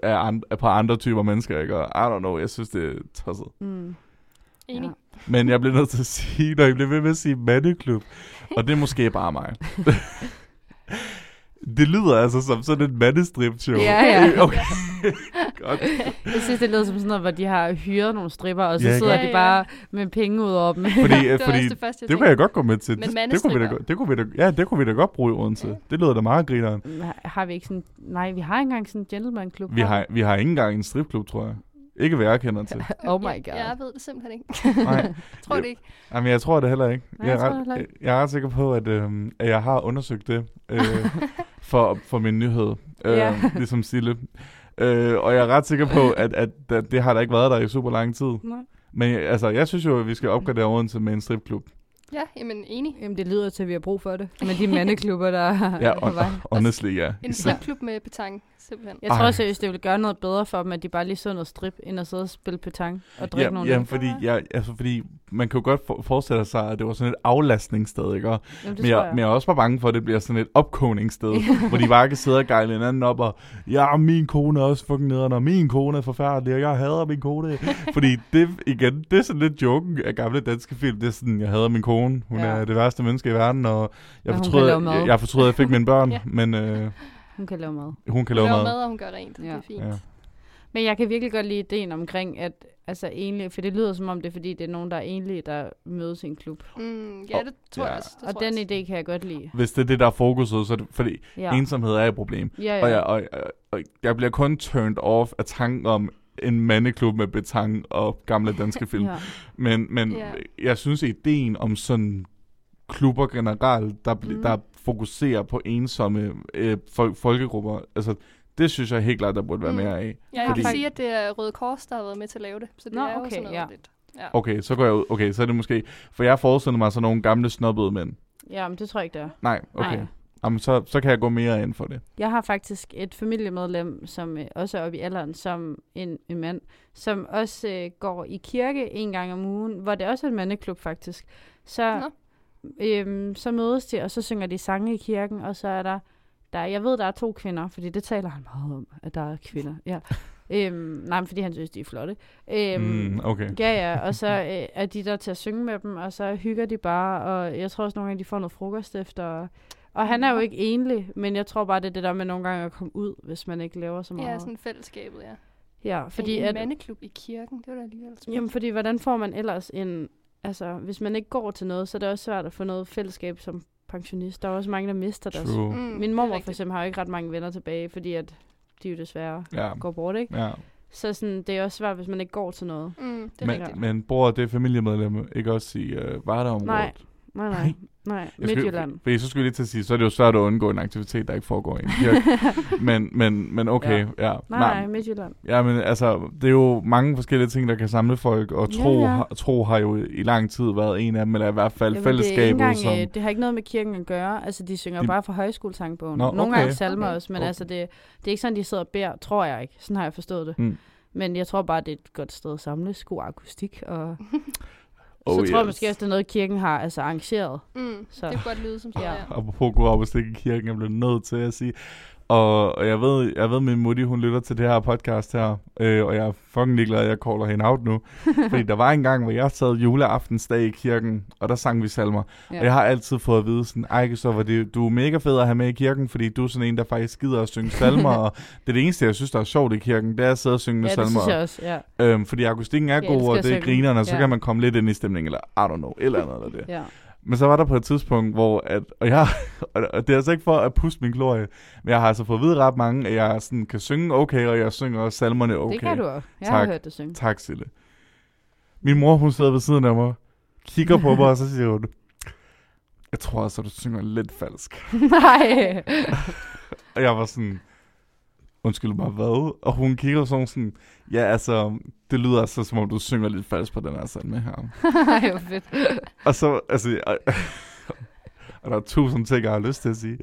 på andre typer mennesker, ikke? Og I don't know, jeg synes, det er tosset. Mm. Enig. Ja. Men jeg blev nødt til at sige, når I blev ved med at sige mandeklub, og det er måske bare mig. Det lyder altså som sådan et mandestrip-show. Ja. Okay. Godt. Jeg synes, det lyder som sådan noget, hvor de har hyret nogle stripper, og så sidder de bare med penge ud over dem. Fordi det kunne jeg godt gå med til. Men det kunne vi da godt bruge i Odense. Det lyder da meget grineren. Har vi ikke sådan... Nej, vi har ikke engang sådan en gentleman-klub. Vi har ikke engang en stripklub, tror jeg. ikke hvad jeg kender til. Oh my god. Jeg ved det simpelthen ikke. Nej. Tror det ikke. Jamen, jeg tror det heller ikke. Nej, jeg er ret sikker på, at jeg har undersøgt det for min nyhed, ligesom Sille. Og jeg er ret sikker på, at det har der ikke været der i super lang tid. Nej. Men altså, jeg synes jo, at vi skal opgradere Odense med en stripklub. Ja, jamen enig. Jamen det lyder til, at vi har brug for det. Med de mandeklubber, der er på vej. Honestly, ja. En stripklub med petanque, simpelthen. Jeg tror seriøst, det ville gøre noget bedre for dem, at de bare lige så noget strip, end at sidde og spille petanque og drikke nogle. Jamen fordi man kan jo godt forestille sig, at det var sådan et aflastningssted, ikke? Jamen, men jeg er også bare bange for, at det bliver sådan et opkogningssted, hvor de bare kan sidde og gejle hinanden op og, ja, min kone er også fucking nederen, og min kone er forfærdelig, og jeg hader min kone. Fordi det, igen, det er sådan lidt joken af gamle danske film, det er sådan, jeg hader min kone. Hun er det værste menneske i verden, og jeg fortryder, at jeg fik mine børn, men... hun kan lave mad. Hun kan lave mad, og hun gør rent. Ja. Det er fint. Ja. Men jeg kan virkelig godt lide ideen omkring, at altså enlige, for det lyder som om det er, fordi det er nogen, der er enlige, der mødes i en klub. Det tror jeg også. Og den idé kan jeg godt lide. Hvis det er det, der er fokuset, så er det, fordi ensomhed er et problem. Ja, ja. Og jeg bliver kun turned off af tanken om en mandeklub med betang og gamle danske film. Men jeg synes, at ideen om sådan klubber generelt, der fokuserer på ensomme folkegrupper, altså det synes jeg helt klart, der burde være mere af. Ja, jeg kan sige, at det er Røde Kors, der har været med til at lave det. Så det er jo sådan noget lidt. Ja. Okay, så går jeg ud. Okay, så er det måske... For jeg forestiller mig sådan nogle gamle snobbede mænd. Ja, men det tror jeg ikke, det er. Nej, okay. Nej. Jamen, så kan jeg gå mere ind for det. Jeg har faktisk et familiemedlem, som også er oppe i alderen, som en mand, som også går i kirke en gang om ugen, hvor det også er en mandeklub faktisk. Så mødes de, og så synger de sange i kirken, og så er der jeg ved, der er 2 kvinder, fordi det taler han meget om, at der er kvinder. Ja. Nej, fordi han synes, de er flotte. Okay. Ja, og så er de der til at synge med dem, og så hygger de bare, og jeg tror også nogle gange, de får noget frokost efter. Og han er jo ikke enlig, men jeg tror bare, det er det der med nogle gange at komme ud, hvis man ikke laver så meget. Ja, sådan fællesskabet, ja. Ja, fordi en mandeklub i kirken, det var da alligevel spørgsmål. Jamen, fordi hvordan får man ellers en... Altså, hvis man ikke går til noget, så er det også svært at få noget fællesskab som pensionist. Der er også mange, der mister deres. Min mormor for eksempel har jo ikke ret mange venner tilbage, fordi at de jo desværre går bort, ikke? Ja. Så sådan, det er også svært, hvis man ikke går til noget. Men bor det familiemedlem ikke også i vardeområdet? Nej, Midtjylland. Fordi så skulle jeg lige til at sige, så er det jo svært at undgå en aktivitet, der ikke foregår i en kirke. men okay, ja. Nej, Midtjylland. Ja, men altså, det er jo mange forskellige ting, der kan samle folk, og tro har jo i lang tid været en af dem, eller i hvert fald fællesskabet. Det har ikke noget med kirken at gøre, altså de synger bare fra højskolesangbogen. Nogle gange salmer også, men altså det er ikke sådan, de sidder og beder, tror jeg ikke. Sådan har jeg forstået det. Men jeg tror bare, det er et godt sted at samles, god akustik og... så tror jeg måske også, det er noget, kirken har altså arrangeret. Så. Det kunne godt lyde som sådan, ja. Apropos god arbejdstik i kirken, jeg blev nødt til at sige. Og jeg ved min mutti, hun lytter til det her podcast her, og jeg er fucking ligeglad, at jeg caller hende out nu. Fordi der var en gang, hvor jeg sad juleaftensdag i kirken, og der sang vi salmer. Ja. Og jeg har altid fået at vide sådan, ej, så var det, du er mega fed at have med i kirken, fordi du er sådan en, der faktisk gider at synge salmer. Og det er det eneste, jeg synes, der er sjovt i kirken, det er at sidde og synge med salmer. Ja, det synes jeg også, ja. Fordi akustikken er god, og det er grinerne, og så kan man komme lidt ind i stemningen, eller I don't know, eller andet eller det. Ja. Men så var der på et tidspunkt, hvor at, og det er altså ikke for at puste min glorie, men jeg har altså fået at vide ret mange, at jeg sådan kan synge okay, og jeg synger også salmerne okay. Det kan du også. Jeg har hørt dig synge. Tak, Sille. Min mor, hun sidder ved siden af mig, kigger på mig, og så siger hun, jeg tror altså, du synger lidt falsk. Nej. Og jeg var sådan, undskyld mig, hvad? Og hun kigger sådan, ja altså, det lyder altså, som om du synger lidt falsk på den her salme her. Ej, hvor fedt. Og så, altså, og der er 1000 ting, jeg har lyst til at sige.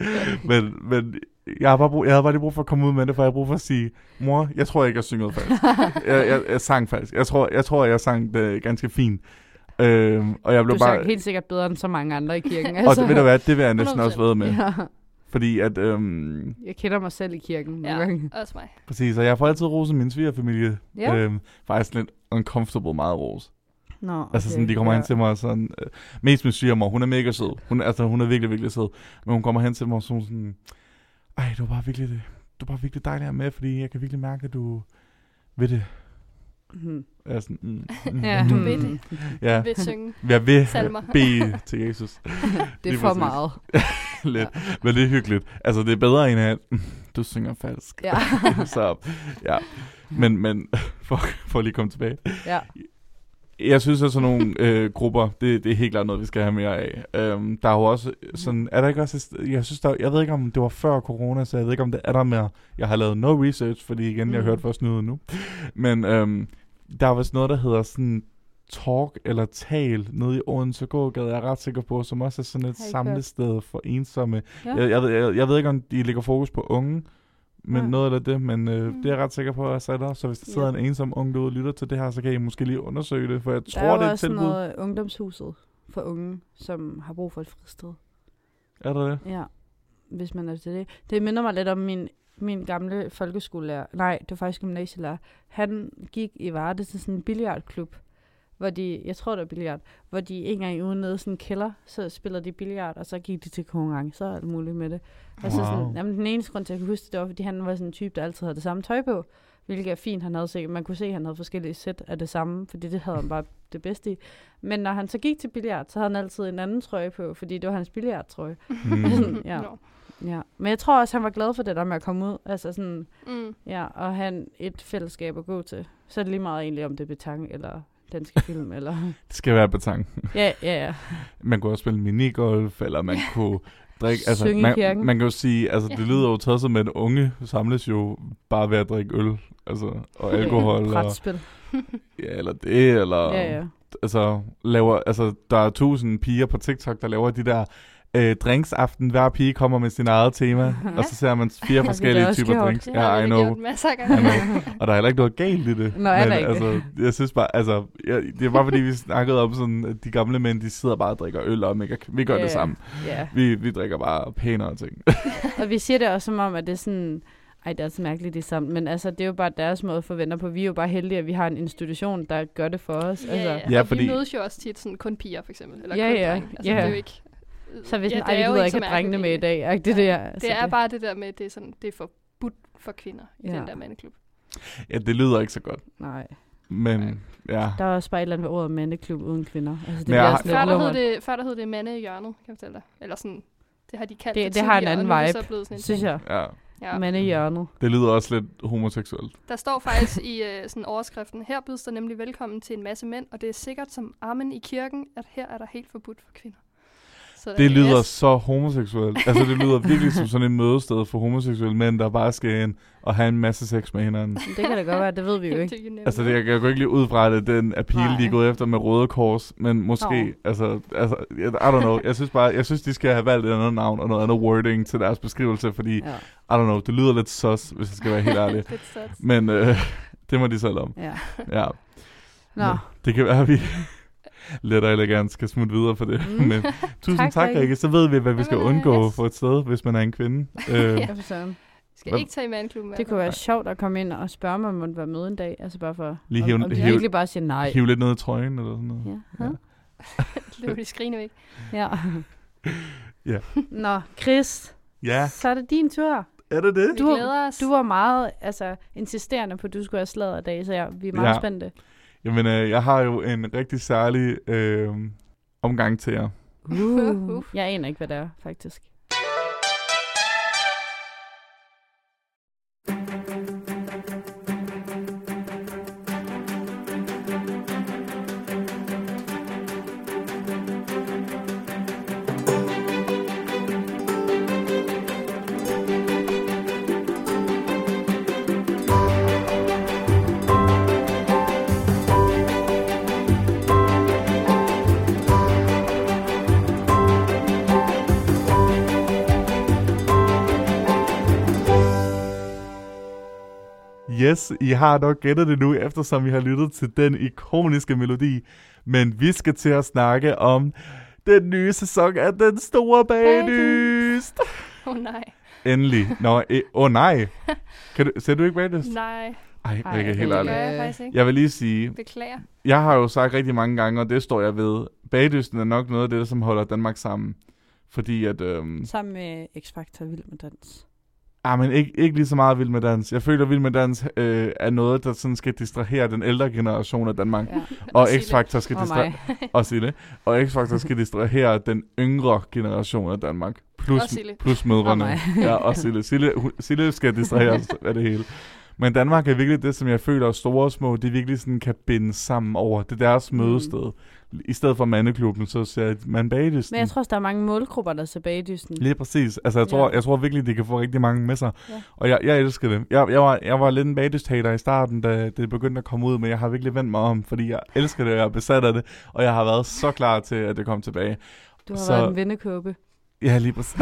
Men jeg havde bare lige brug for at komme ud med det, for jeg havde brug for at sige, mor, jeg tror ikke, jeg synger falsk. Jeg sang falsk. Jeg tror, jeg sang det ganske fint. Og jeg blev du sang helt sikkert bedre end så mange andre i kirken. Altså. Og det ved du hvad, det vil jeg næsten også ved med. Ja. Fordi at... jeg kender mig selv i kirken. Ja, også mig. Præcis, og jeg får altid rose min svigerfamilie. Ja. Faktisk lidt uncomfortable meget rose. Nå, okay. Altså sådan, de kommer hen til mig sådan... mest min svigermor, hun er mega sød. Hun er virkelig, virkelig sød. Men hun kommer hen til mig og sådan... Ej, det var bare virkelig det. Du var bare virkelig dejlig her med, fordi jeg kan virkelig mærke, at du ved det. Jeg er sådan... ja, du ved det. Ja. Du vil synge. Jeg vil bede til Jesus. Det er for meget. Lidt, men det er hyggeligt. Altså, det er bedre end at du synger falsk. Ja. Så, ja. Men for at lige komme tilbage. Ja. Jeg synes, at sådan nogle grupper, det er helt klart noget, vi skal have mere af. Der er jo også sådan, er der ikke også, jeg ved ikke, om det var før corona, så jeg ved ikke, om det er der mere. Jeg har lavet no research, fordi igen, jeg har hørt først nyheden nu. Men der er vist noget, der hedder sådan talk eller tal nede i Odense gågade, jeg er ret sikker på, som også er sådan et samlested for ensomme. Ja. Jeg ved ikke, om de lægger fokus på unge, men noget af det, men det er jeg ret sikker på, at jeg sagde der. Så hvis der sidder en ensom ung derude og lytter til det her, så kan I måske lige undersøge det, for jeg tror, det er et tilbud. Der er også noget ungdomshuset for unge, som har brug for et fristed. Er der det? Ja, hvis man er til det. Det minder mig lidt om min gamle folkeskolelærer. Nej, det var faktisk gymnasielærer. Han gik i Varde til sådan en billiardklub, hvor de, jeg tror det var billiard, hvor de en gang i ugen nede i sådan en kælder, så spillede de billiard, og så gik de til konkurrencer og alt muligt med det. Og så sådan, jamen, den eneste grund til, at jeg kunne huske det, var, fordi han var sådan en type, der altid havde det samme tøj på, hvilket er fint, han havde sikkert. Man kunne se, at han havde forskellige sæt af det samme, fordi det havde han bare det bedste i. Men når han så gik til billiard, så havde han altid en anden trøje på, fordi det var hans billiardtrøje. Ja. Men jeg tror også, han var glad for det der med at komme ud, altså sådan, og have et fællesskab at gå til. Så er det lige meget egentlig om det betang eller danske film, eller... Det skal være betanken. Ja. Man kunne også spille minigolf, eller man kunne drikke... Altså, man kan jo sige, altså det lyder jo tosset, men unge samles jo bare ved at drikke øl, altså, og alkohol. Brætspil. Ja, eller det, eller... Ja. Altså, der er 1000 piger på TikTok, der laver de der drinksaften. Hver pige kommer med sin eget tema, og så ser man 4 forskellige typer gjort. Drinks. Ja, I know. Og der er heller ikke noget galt i det. Nå, men altså, jeg synes bare, altså, det er bare fordi, vi snakkede om sådan, at de gamle mænd, de sidder bare og drikker øl, og vi gør det samme. Yeah. Vi drikker bare pænere ting. Og vi siger det også som om, at det er sådan... Ej, det er altså mærkeligt det samme, men altså, det er jo bare deres måde at forvente på. Vi er jo bare heldige, at vi har en institution, der gør det for os. Altså. Ja, og fordi... vi mødes jo også tit sådan kun piger, for eksempel. Eller kun drenge. Altså, det er jo ikke... Så hvis man ved ikke at drengene med i dag. Er det der, det er det. Bare det der med, det er, sådan, det er forbudt for kvinder i den der mandeklub. Ja, det lyder ikke så godt. Nej. Men, der er også bare et eller andet ord om mandeklub uden kvinder. Altså, det før der hed det mande i hjørnet, kan jeg fortælle dig. Eller sådan, det har de kaldt det tidligere. Det har en anden vibe, synes jeg. Ja. Mande i hjørnet. Det lyder også lidt homoseksuelt. Der står faktisk i sådan overskriften, her bydes der nemlig velkommen til en masse mænd, og det er sikkert som armen i kirken, at her er der helt forbudt for kvinder. Det lyder så homoseksuelt. Altså, det lyder virkelig som sådan et mødested for homoseksuelle mænd, der bare skal ind og have en masse sex med hinanden. Det kan da godt være, det ved vi jo ikke. Altså, jeg kan jo ikke lige udfra det, den appeal, de er gået efter med Røde Kors, men måske, altså, I don't know, jeg synes, de skal have valgt et andet navn og noget andet wording til deres beskrivelse, fordi, I don't know, det lyder lidt sus, hvis jeg skal være helt ærlig. Men det må de selv om. Ja. Nå. Det kan være, vi... Let og elegant skal smutte videre for det. Men tusind tak, Rikke. Så ved vi, hvad vi skal undgå for et sted, hvis man er en kvinde. Skal ikke tage i mandeklubben. Det kunne være sjovt at komme ind og spørge mig, om man var med en dag. Altså bare for... Lige hive bare sige nej. Hive lidt ned i trøjen eller sådan noget. Ja. Løb de skrine væk. Ja. Nå, Chris. Ja. Så er det din tur. Er det det? Du var meget insisterende på, at du skulle have sladder i dag, så vi er meget spændte. Jamen, jeg har jo en rigtig særlig omgang til jer. Jeg aner ikke, hvad det er, faktisk. Yes, I har nok gættet det nu, eftersom I har lyttet til den ikoniske melodi. Men vi skal til at snakke om den nye sæson af Den Store Bagdyst. Åh nej. Endelig. Nå, nej. Ser du ikke Bagdyst? Nej. Ej, ikke helt ærligt. Jeg faktisk ikke. Jeg vil lige sige... Beklager. Jeg har jo sagt rigtig mange gange, og det står jeg ved. Bagdysten er nok noget af det, som holder Danmark sammen. Fordi at... Sammen med X-Factor, Vild med Dans. Ah, men ikke lige så meget Vild med Dans. Jeg føler, at Vild med Dans er noget, der sådan skal distrahere den ældre generation af Danmark. Ja. Og X-Factor skal distrahere den yngre generation af Danmark. Plus mødrene. Ja, og Sille skal distraheres af det hele. Men Danmark er virkelig det, som jeg føler er store og små, det virkelig sådan kan binde sammen over. Det er deres mødested. I stedet for mandeklubben, så ser man bagdysten. Men jeg tror også, der er mange målgrupper, der ser bagdysten. Lige præcis. Altså, jeg tror virkelig, de kan få rigtig mange med sig. Ja. Og jeg elsker det. Jeg var lidt en bagdyst-hater i starten, da det begyndte at komme ud, men jeg har virkelig vendt mig om, fordi jeg elsker det, og jeg er besat af det, og jeg har været så klar til, at det kom tilbage. Du har været en vennekåbe. Ja, lige præcis.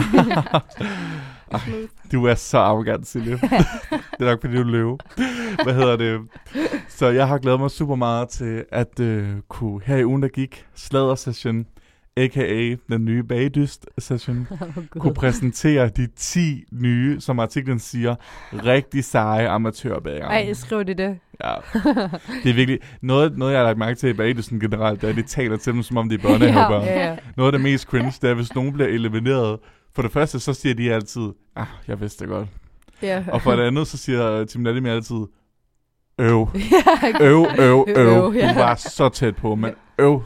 Ej, du er så arrogant, Silje. Det er nok fordi, du løber. Hvad hedder det? Så jeg har glædet mig super meget til at kunne her i ugen, der gik, sladder-session, a.k.a. den nye bagdyst-session, kunne præsentere de 10 nye, som artiklen siger, rigtig seje amatørbager. Ej, skriv det. Ja, det er virkelig noget jeg har lagt mærke til i bagdysten generelt, da de taler til dem, som om de er børnehavebørn. Ja. Noget af det mest cringe, det er, hvis nogen bliver elimineret. For det første, så siger de altid, jeg vidste det godt. Yeah. Og for det andet, så siger Tim Latimer altid, øv. Du var så tæt på, men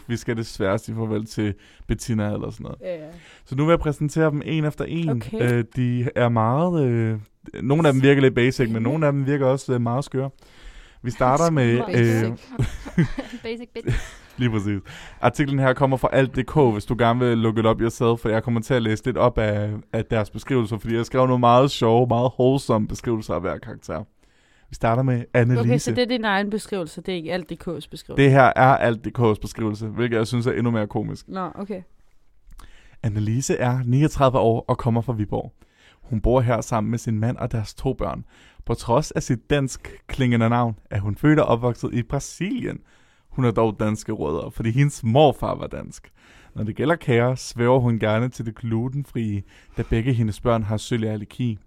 vi skal desværre sige farvel til Bettina eller sådan noget. Yeah. Så nu vil jeg præsentere dem en efter en. Okay. De er meget... nogle af dem virker lidt basic, men nogle af dem virker også meget skøre. Vi starter med... Basic bitch. Lige præcis. Artiklen her kommer fra alt.dk, hvis du gerne vil look it up yourself, for jeg kommer til at læse lidt op af deres beskrivelser, fordi jeg skrev nogle meget sjove, meget wholesome beskrivelser af hver karakter. Vi starter med Annelise. Okay, så det er din egen beskrivelse, det er ikke alt.dk's beskrivelse. Det her er alt.dk's beskrivelse, hvilket jeg synes er endnu mere komisk. Nå, okay. Annelise er 39 år og kommer fra Viborg. Hun bor her sammen med sin mand og deres 2 børn. På trods af sit dansk klingende navn er hun født og opvokset i Brasilien. Hun har dog danske rødder, fordi hendes morfar var dansk. Når det gælder kager, svæver hun gerne til det glutenfrie, da begge hendes børn har cøliaki.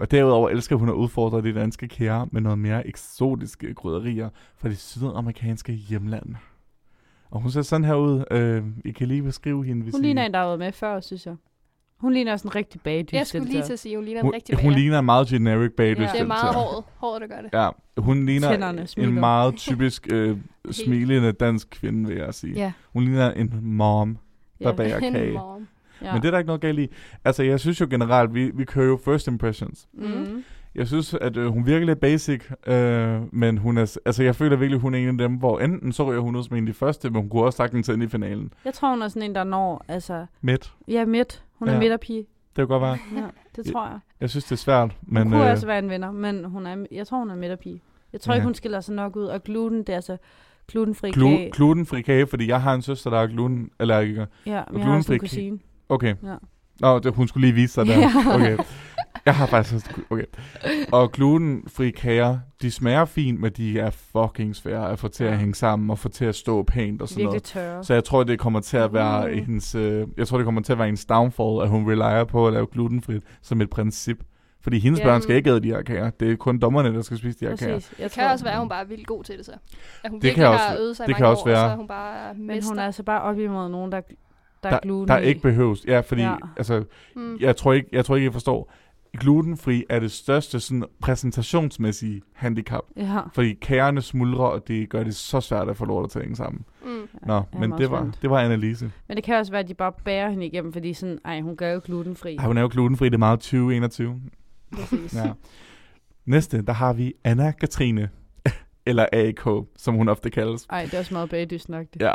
Og derudover elsker hun at udfordre de danske kager med noget mere eksotiske krydderier fra det sydamerikanske hjemland. Og hun ser sådan her ud. I kan lige beskrive hende. Hun ligner en, der har været med før, synes jeg. Hun ligner også en rigtig bagdyst. Jeg skulle lige til at sige, hun ligner en rigtig bagdyst. Hun ligner en meget generic bagdyst. Ja. Det er meget håret, der gør det. Ja, hun ligner en meget typisk smilende dansk kvinde, vil jeg sige. Ja. Hun ligner en mom, der bager kage. Ja. Men det er der ikke noget galt i. Altså, jeg synes jo generelt, vi kører jo first impressions. Mm. Jeg synes, at hun virker lidt basic, men hun er... Altså, jeg føler virkelig, hun er en af dem, hvor enten så ryger hun ud som en af de første, men hun kunne også sagtens ind i finalen. Jeg tror, hun er sådan en, der når... Altså, midt. Ja, midt. Hun er midterpige. Det kan godt være. Ja, det tror jeg. Jeg synes, det er svært, men... Hun kunne også være en vinder, men jeg tror, hun er midterpige. Jeg tror ikke, hun skiller sig nok ud. Og gluten, det er altså... Glutenfri kage. Glutenfri kage, fordi jeg har en søster, der er glutenallergiker. Ja, men jeg har også en kusine. Okay. Ja. Nå, hun skulle lige vise sig der. Okay. Jeg har faktisk... Okay. Og glutenfri kager, de smager fint, men de er fucking svære at få til at hænge sammen og få til at stå pænt og sådan noget. Tørre. Så jeg tror, det kommer til at være hendes downfall, at hun relyer på at lave glutenfrit som et princip. Fordi hendes børn skal ikke æde de her kager. Det er kun dommerne, der skal spise de her kager. Det kan også være, at hun bare er vildt god til det så. At hun virkelig har øvet sig i mange år, så hun bare mester. Men hun er altså bare op imod nogen, der ikke behøves. Ja, fordi altså, jeg tror ikke, jeg forstår. Glutenfri er det største sådan, præsentationsmæssige handicap. Ja. Fordi kagerne smuldrer, og det gør det så svært at få lort til at hænge sammen. Mm. Nå, men det var Annelise. Men det kan også være, at de bare bærer hende igennem, fordi sådan, hun gør jo glutenfri. Ej, hun er jo glutenfri, det er meget 2021. Præcis. Ja. Næste, der har vi Anna-Katrine, eller AK, som hun ofte kaldes. Ej, det er også meget bagdyst-agtigt. Ja.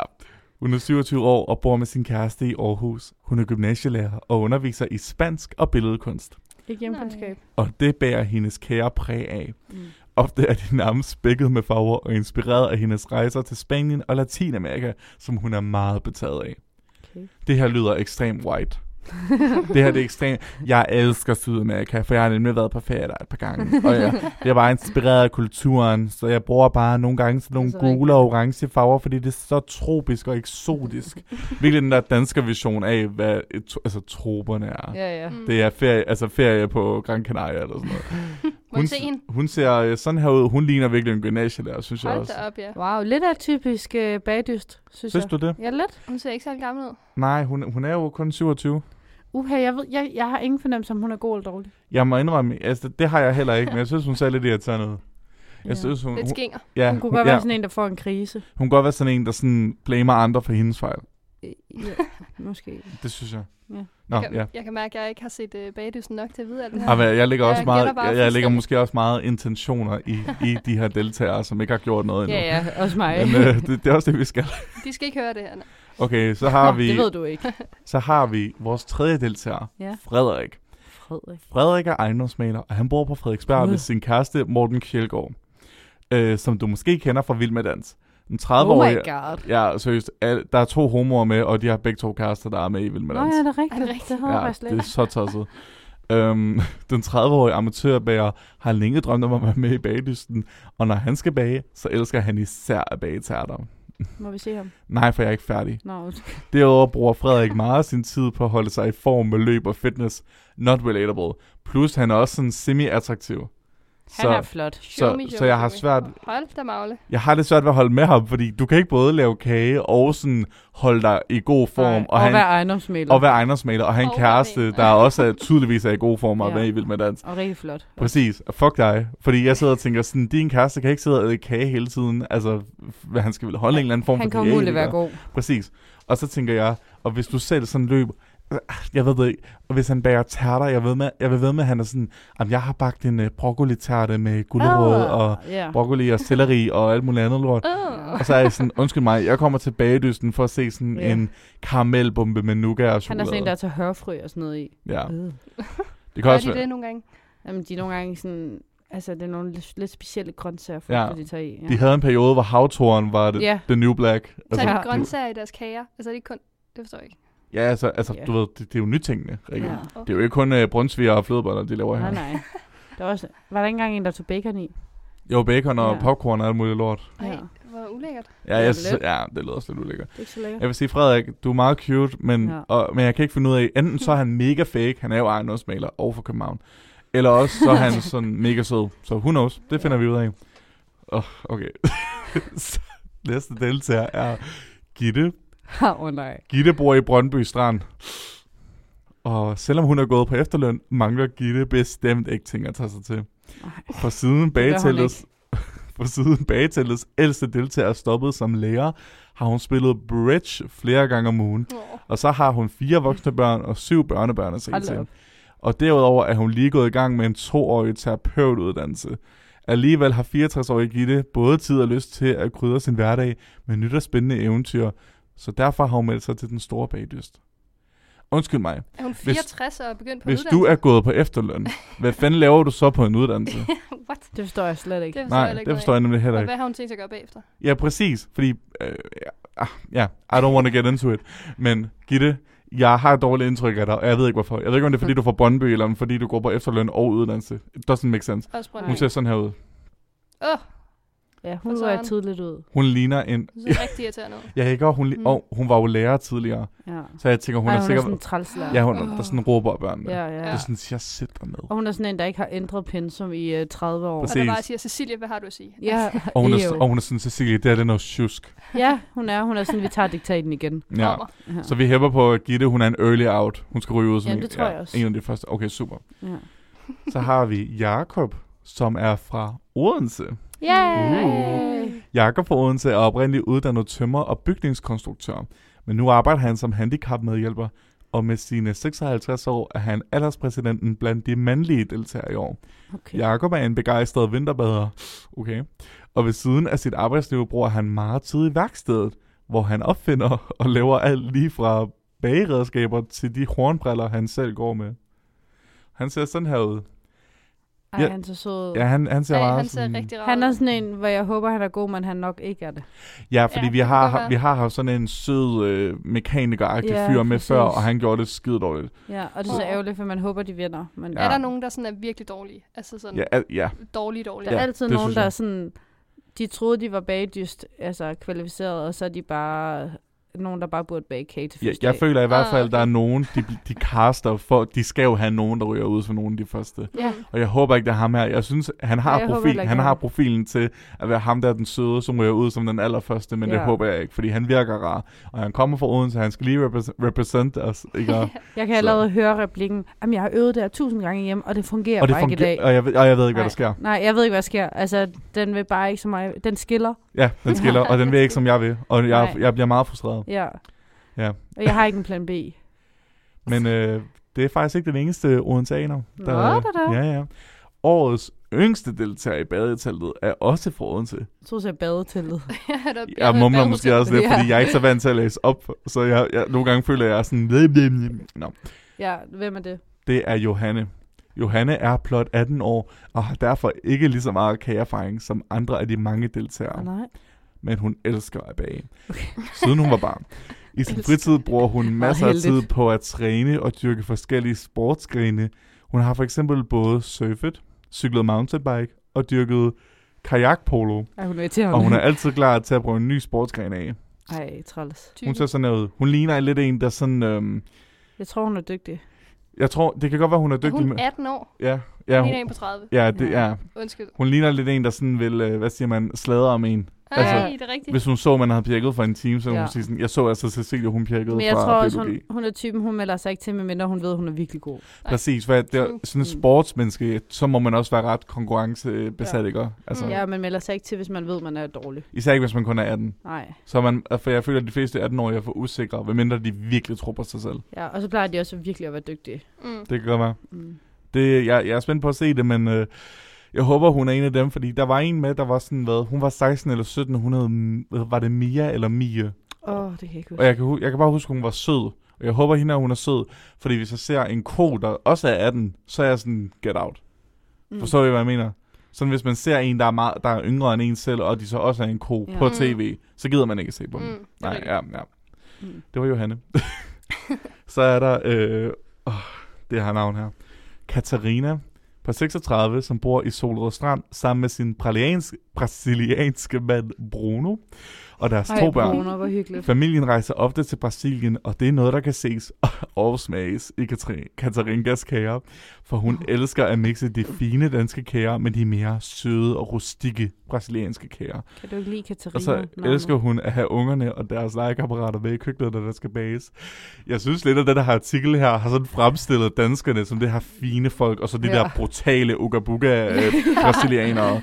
Hun er 27 år og bor med sin kæreste i Aarhus. Hun er gymnasielærer og underviser i spansk og billedkunst. Ikke hjemkundskab. Og det bærer hendes kære præg af. Mm. Ofte er de nærmest spækket med farver og inspireret af hendes rejser til Spanien og Latinamerika, som hun er meget betaget af. Okay. Det her lyder ekstremt white. Det her det er ekstremt. Jeg elsker Sydamerika, for jeg har nemlig været på ferie der et par gange. Og jeg er bare inspireret af kulturen, så jeg bruger bare nogle gange sådan nogle gule og orange farver, fordi det er så tropisk og eksotisk. Virkelig den der danske vision af, hvad altså, troperne er. Ja, ja. Det er ferie på Gran Canaria eller sådan noget. Hun ser sådan her ud. Hun ligner virkelig en gymnasielærer, synes jeg også. Hold da op, ja. Wow, lidt af typisk bagdyst, synes jeg. Synes du det? Ja, lidt. Hun ser ikke særlig gammel ud. Nej, hun er jo kun 27. Jeg har ingen fornemmelse, om hun er god eller dårlig. Jeg må indrømme, altså det har jeg heller ikke, men jeg synes, hun ser lidt irriterende ud. Jeg synes, hun... Lidt skænger. Ja, hun kunne godt være sådan en, der får en krise. Hun kunne godt være sådan en, der sådan blamer andre for hendes fejl. Ja, måske. Det synes jeg. Ja. Nå, ja. Jeg kan mærke, at jeg ikke har set bagdysen nok til at vide alt det her. Jamen, jeg lægger, også meget, jeg lægger måske også meget intentioner i de her deltagere, som ikke har gjort noget endnu. Ja, ja, også mig. Men det er også det, vi skal. De skal ikke høre det her. Nej. Okay, så har vi... Det ved du ikke. Så har vi vores tredje deltager, ja. Frederik. Frederik er ejendomsmaler, og han bor på Frederiksberg med sin kæreste Morten Kjelgaard, som du måske kender fra Vild med Dans. En 30-årig... Oh my god. Ja, seriøst. Der er 2 homoer med, og de har begge 2 kærester, der er med i Vild med Dans. Ja, det er rigtigt. Det har jeg slet. Det er så tosset. Den 30-årige amatørbager har længe drømt om at være med i bagdysten, og når han skal bage, så elsker han især at bage tærter. Må vi se ham? Nej, for jeg er ikke færdig. No. Derudover bruger Frederik meget sin tid på at holde sig i form med løb og fitness. Not relatable. Plus, han er også sådan semi-attraktiv. Han er flot. Så jeg har svært... Hold da magle. Jeg har det svært ved at holde med ham, fordi du kan ikke både lave kage og sådan holde dig i god form. Og være ejendomsmaler. Og være ejendomsmaler. Og have en kæreste, der også er tydeligvis er i god form og er med i Vild med Dans. Og rigtig flot. Præcis. Fuck dig. Fordi jeg sidder og tænker sådan, din kæreste kan ikke sidde og æde kage hele tiden. Altså, han skal vel holde en eller anden form for kage. Han kan umuligt være god. Præcis. Og så tænker jeg, og hvis du selv sådan løber... Jeg ved det ikke. Og hvis han bager tærter, jeg vil ved med, at han er sådan, jeg har bagt en broccoli-tærte med gulerod og broccoli og selleri og alt muligt andet lort. Og så er jeg sådan, undskyld mig, jeg kommer til bagedysten for at se sådan en karamelbombe med nougat og chokolade. Han er sådan en, der tager hørfrø og sådan noget i. Ja. Det kan også være. Gør de det nogle gange? Jamen, de er nogle gange sådan... Altså, det er nogle lidt specielle grøntsager, de tager i. Ja. De havde en periode, hvor havtoren var the new black. Så er de grøntsager i deres kager? Altså, det er ikke kun... Det forstår jeg ikke. Ja, altså du ved, det er jo nytingene, rigtigt. Ja. Det er jo ikke kun brunsviger og flødeboller, de laver her. Nej. Der var, var der ikke engang en, der tog bacon i? Jo, bacon og popcorn og alt muligt lort. Nej, det var ulækkert. Ja, det lyder også lidt ulækkert. Det er ikke så lækkert. Jeg vil sige, Frederik, du er meget cute, men jeg kan ikke finde ud af, enten så er han mega fake, han er jo ejendomsmaler over for København, eller også så er han sådan mega sød. Så who knows, det finder vi ud af. Okay. Næste deltager er Gitte. Gitte bor i Brøndby Strand. Og selvom hun er gået på efterløn, mangler Gitte bestemt ikke ting at tage sig til. For siden bagetællets ældste deltager stoppede som lærer, har hun spillet bridge flere gange om ugen. Og så har hun 4 voksne børn og 7 børnebørn at se til. Og derudover er hun lige gået i gang med en 2-årig terapeutuddannelse. Alligevel har 64-årige Gitte både tid og lyst til at krydre sin hverdag med nyt og spændende eventyr. Så derfor har hun meldt sig til den store bagdyst. Undskyld mig. Er hun 64 og begyndt på en uddannelse? Hvis du er gået på efterløn, hvad fanden laver du så på en uddannelse? What? Det forstår jeg slet ikke. Det forstår jeg nemlig heller ikke. Og hvad har hun tænkt sig at gøre bagefter? Ja, præcis. Fordi, I don't want to get into it. Men Gitte, jeg har et dårligt indtryk af dig, og jeg ved ikke hvorfor. Jeg ved ikke, om det er, fordi du får Brøndby, eller fordi du går på efterløn og uddannelse. It doesn't make sense. Hun ser sådan her ud. Ja, hun så tydeligt ud. Hun ligner en... Hun ser rigtig irriterende ud. Ja, ikke? Hun var jo lærer tidligere. Ja. Så jeg tænker, hun er sikkert... Hun er sådan en trælslærer. Ja, hun der sådan råber af børnene. Ja. Det er sådan, jeg sætter med. Og hun er sådan en, der ikke har ændret pensum i 30 år. Præcis. Og der bare siger, Cecilie, hvad har du at sige? Ja. Og hun er sådan, Cecilie, det er noget sjusk. Ja, hun er sådan, vi tager diktaten igen. Ja. Så vi hæpper på Gitte, hun er en early out. Hun skal ryge ud som det tror jeg også. En af de første. Okay, super. Ja. Så har vi Jakob, som er fra Odense. Jakob fra Odense er oprindeligt uddannet tømrer og bygningskonstruktør, men nu arbejder han som handicapmedhjælper, og med sine 56 år er han alderspræsidenten blandt de mandlige deltagere i år. Okay. Jakob er en begejstret vinterbader, og ved siden af sit arbejdsliv bruger han meget tid i værkstedet, hvor han opfinder og laver alt lige fra bageredskaber til de hornbriller, han selv går med. Han ser sådan her ud. Ej, han ser sød. Ja, han ser meget sådan... Han er sådan en, hvor jeg håber, han er god, men han nok ikke er det. Ja, fordi vi har haft sådan en sød mekaniker-agtig fyr med før, og han gjorde det skide dårligt. Ja, og det er så ærgerligt, for man håber, de vinder. Men er der nogen, der sådan er virkelig dårlige? Altså sådan dårlige? Der er altid nogen, der er sådan... De troede, de var bagdyst, altså kvalificeret, og så er de bare... Nogen, der bare burde bage kage til første Jeg føler i hvert fald, der er nogen, de caster for, de skal jo have nogen, der ryger ud som nogen af de første. Yeah. Og jeg håber ikke, det er ham her. Jeg synes, han har profilen til at være ham, der er den søde, som ryger ud som den allerførste, men det håber jeg ikke, fordi han virker rar. Og han kommer fra Odense, han skal lige represent os. Ikke? Jeg kan allerede høre replikken, jeg har øvet det her 1000 gange hjem, og det fungerer og det bare ikke i dag. Og jeg ved ikke, hvad der sker. Nej, jeg ved ikke, hvad der sker. Altså, den vil bare ikke så meget. Den skiller. Ja, den skiller, og den vil ikke, som jeg vil. Og jeg bliver meget frustreret. Ja. Og jeg har ikke en plan B. Men det er faktisk ikke den eneste odenseaner. Ja. Årets yngste deltager i badeteltet er også fra Odense. Så sagde badeteltet. Jeg mumler måske også lidt, fordi jeg er ikke så vant til at læse op. Så jeg nogle gange føler, at jeg er sådan... No. Ja, hvem er det? Det er Johanne. Johanne er blot 18 år, og har derfor ikke lige så meget kageerfaring som andre af de mange deltagere. Nej. Men hun elsker at bage. Okay. Siden hun var barn. I sin fritid bruger hun masser af tid på at træne og dyrke forskellige sportsgrene. Hun har for eksempel både surfet, cyklet mountainbike og dyrket kajakpolo. Ej, hun er og hun er altid klar til at prøve en ny sportsgren af. Ej, træls. Hun ser sådan ud. Hun ligner lidt en, der sådan... Jeg tror, hun er dygtig. Jeg tror, det kan godt være, hun er dygtig. Hun er 18 år. Ja, hun ligner en på 30. Ja, det er. Ja. Undskyld. Hun ligner lidt en, der sådan vil, hvad siger man, sladre om en. Ej, altså, det er rigtigt. Hvis hun så, man havde pirket for en time, så hun sige sådan, jeg så altså Cecilie, hun pirkede fra biologi. Men jeg tror også, hun er typen, hun melder sig ikke til, medmindre hun ved, hun er virkelig god. Præcis, for det er sådan en sportsmenneske, så må man også være ret konkurrencebesat, ikke? Altså, ja, man melder sig ikke til, hvis man ved, man er dårlig. Især ikke, hvis man kun er 18. Nej. Så man, for jeg føler, at de fleste 18-årige er for usikre, medmindre de virkelig tror på sig selv. Ja, og så plejer de også virkelig at være dygtige. Mm. Det kan godt være. Jeg er spændt på at se det, men... jeg håber, hun er en af dem, fordi der var en med, der var sådan, hvad, hun var 16 eller 17, hun havde, var det Mia eller Mie? Det kan jeg ikke huske. Og jeg kan bare huske, hun var sød, og jeg håber, hun er sød, fordi hvis jeg ser en ko, der også er 18, så er jeg sådan, get out. Forstår I, hvad jeg mener? Sådan, hvis man ser en, der er yngre end en selv, og de så også er en ko på tv, så gider man ikke se på dem. Nej, ja. Det var Johanne. Så er der, det her navn her, Katarina. På 36, som bor i Solrød Strand, sammen med sin brasilianske mand Bruno og deres to børn. Bruno, hvor hyggeligt. Familien rejser ofte til Brasilien, og det er noget, der kan ses og smages i Katarinas kager, for hun elsker at mixe de fine danske kager med de mere søde og rustikke brasilianske kager. Kan du ikke lide Katarina? Og så elsker hun at have ungerne og deres legekapparater med i køkkenet, der skal bages. Jeg synes lidt, at den her artikel her har sådan fremstillet danskerne som det her fine folk, og så de der brutale ugabuga-brasilianere.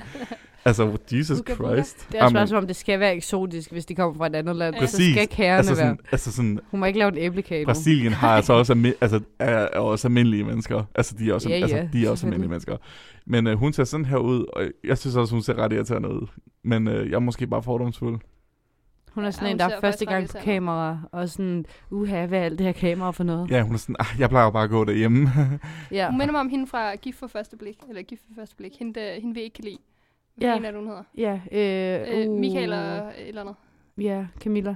Altså, Jesus Christ. Det er også som om det skal være eksotisk, hvis de kommer fra et andet land. Præcis. Så skal kærerne være. Altså sådan, hun må ikke lave en æblekage nu. Brasilien har altså også, er også almindelige mennesker. Altså, de er også, de er også almindelige mennesker. Men hun ser sådan her ud, og jeg synes også, hun ser ret irriterende ud. Men jeg er måske bare fordomsfuld. Hun er sådan en, der er første gang på kamera, og sådan, hvad er alt det her kamera for noget? Ja, hun er sådan, jeg plejer bare at gå derhjemme. Hun minder mig om hende fra Gift for første blik. Hende vil ikke lide. Hvad hun hedder? Michael eller andet. Ja, Camilla.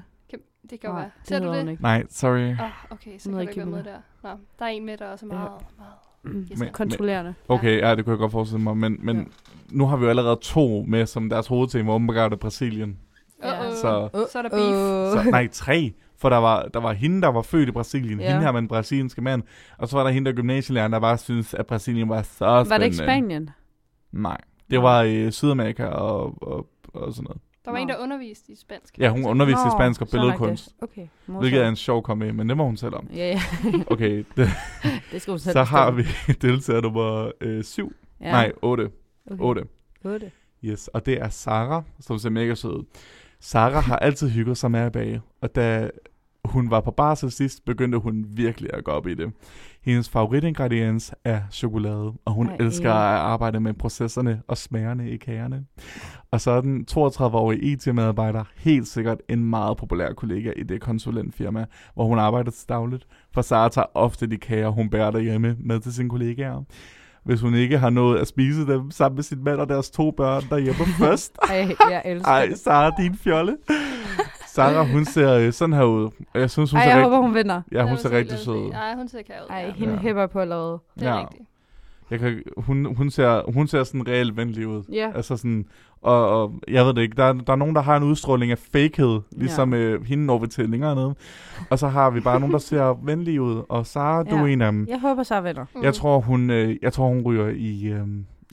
Det kan jo være. Ser du det? Nej, sorry. Okay, så kan du ikke være med der. Nå, der er en med, der også er meget kontrollerende. Okay, det kunne jeg godt forestille mig. Men nu har vi jo allerede to med, som deres hovedtema åbenbart er Brasilien. Så er der beef. Så, nej, 3. For der var hende, der var født i Brasilien. Hende her med en brasilianske mand. Og så var der hende, der gymnasielæreren, der bare synes at Brasilien var så spændende. Var det ikke Spanien? Nej. Det var i Sydamerika og sådan noget. Der var en, der underviste i spansk. Ja, hun underviste i spansk og billedkunst. Okay. Hvilket er en sjov komme med, men det må hun selv om. Ja. Okay. Det skal hun selv. Så har vi deltager nummer 7. Ja. Nej, 8. Okay. 8. Yes, og det er Sara, som ser mega sød. Sara har altid hygget sig med at bage, og da hun var på barsel sidst, begyndte hun virkelig at gå op i det. Hendes favoritingrediens er chokolade, og hun elsker at arbejde med processerne og smagerne i kagerne. Og så er den 32-årige IT-medarbejder helt sikkert en meget populær kollega i det konsulentfirma, hvor hun arbejder til dagligt, for Sara tager ofte de kager, hun bærer derhjemme med til sine kollegaer. Hvis hun ikke har nået at spise dem sammen med sin mand og deres 2 børn derhjemme først. Jeg elsker det. Ej, Sara, din fjolle. Sara, hun ser sådan her ud. Jeg synes, hun jeg håber, hun vinder. Ja, hun ser rigtig sød ud. Hun ser kære ud. Hende hæpper på allerede. Det er rigtigt. Hun ser sådan reelt venlig ud. Ja. Altså sådan, og jeg ved det ikke, der er nogen, der har en udstråling af fakehed, ligesom hende over til længere nede. Og så har vi bare nogen, der ser venlig ud, og Sara, du er en af dem. Jeg håber, Sara vinder. Jeg tror, hun ryger i...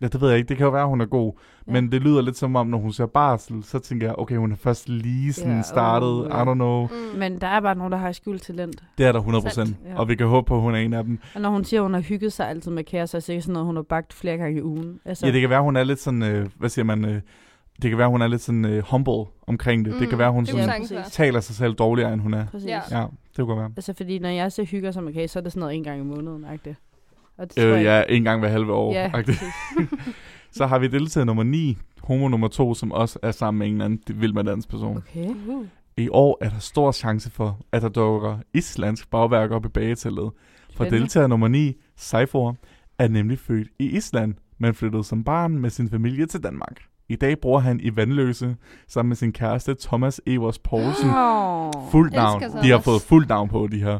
det ved jeg ikke. Det kan jo være, at hun er god. Ja. Men det lyder lidt som om, når hun ser barsel, så tænker jeg, okay, hun er først lige sådan startet. I don't know. Men der er bare nogen, der har skjult talent. Det er der 100%. Ja. Og vi kan håbe på, at hun er en af dem. Og når hun siger, at hun har hygget sig altid med kære, så er det sikkert sådan noget, hun har bagt flere gange i ugen. Altså, det kan være, hun er lidt sådan, hvad siger man... Det kan være, hun er lidt sådan humble omkring det. Det kan være, hun sådan, taler sig selv dårligere, end hun er. Præcis. Ja, det kan godt være. Altså, fordi når jeg så hygger som okay, så er det sådan noget en gang i måneden. Ja, en gang hver halve år. Ja, så har vi deltager nummer 9, homo nummer 2, som også er sammen med en anden vild med dans person. Okay. I år er der stor chance for, at der dukker islandsk bagværk op i bagetallet. For deltager nummer 9, Seifor, er nemlig født i Island, men flyttede som barn med sin familie til Danmark. I dag bor han i Vandløse sammen med sin kæreste Thomas Evers Poulsen. Fuldt navn. De har fået fuldt navn på, de her.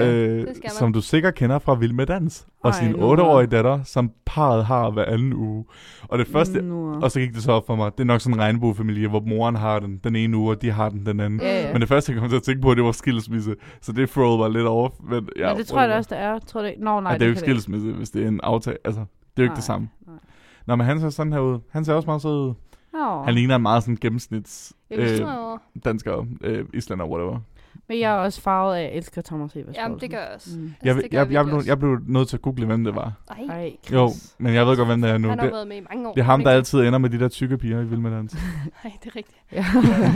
Det som du sikkert kender fra Vild med Dans. Og sin 8-årige datter, som parret har hver anden uge. Og det første, og så gik det så op for mig, det er nok sådan en regnbuefamilie, hvor moren har den ene uge, og de har den anden. Men det første, jeg kom til at tænke på, det var skilsmisse. Så det throwede mig lidt off. Men, ja, men det tror jeg også, det er. Tror det ikke? Nå, nej, det er jo ikke skilsmisse, hvis det er en aftale. Altså, det er jo ikke det samme. Nå, men han ser sådan her ud. Han ser også meget sød ud. Han ligner en meget sådan gennemsnits dansker, islander, whatever. Men jeg er også farvet af, jeg elsker Thomas Evers. Jamen, det gør jeg også. Jeg blev nødt til at google, hvem det var. Ej, jo, men jeg ved godt, hvem det er nu. Han har været med i mange år. Det er ham, der altid ender med de der tykke piger i Vild med Dans. Nej, det er rigtigt.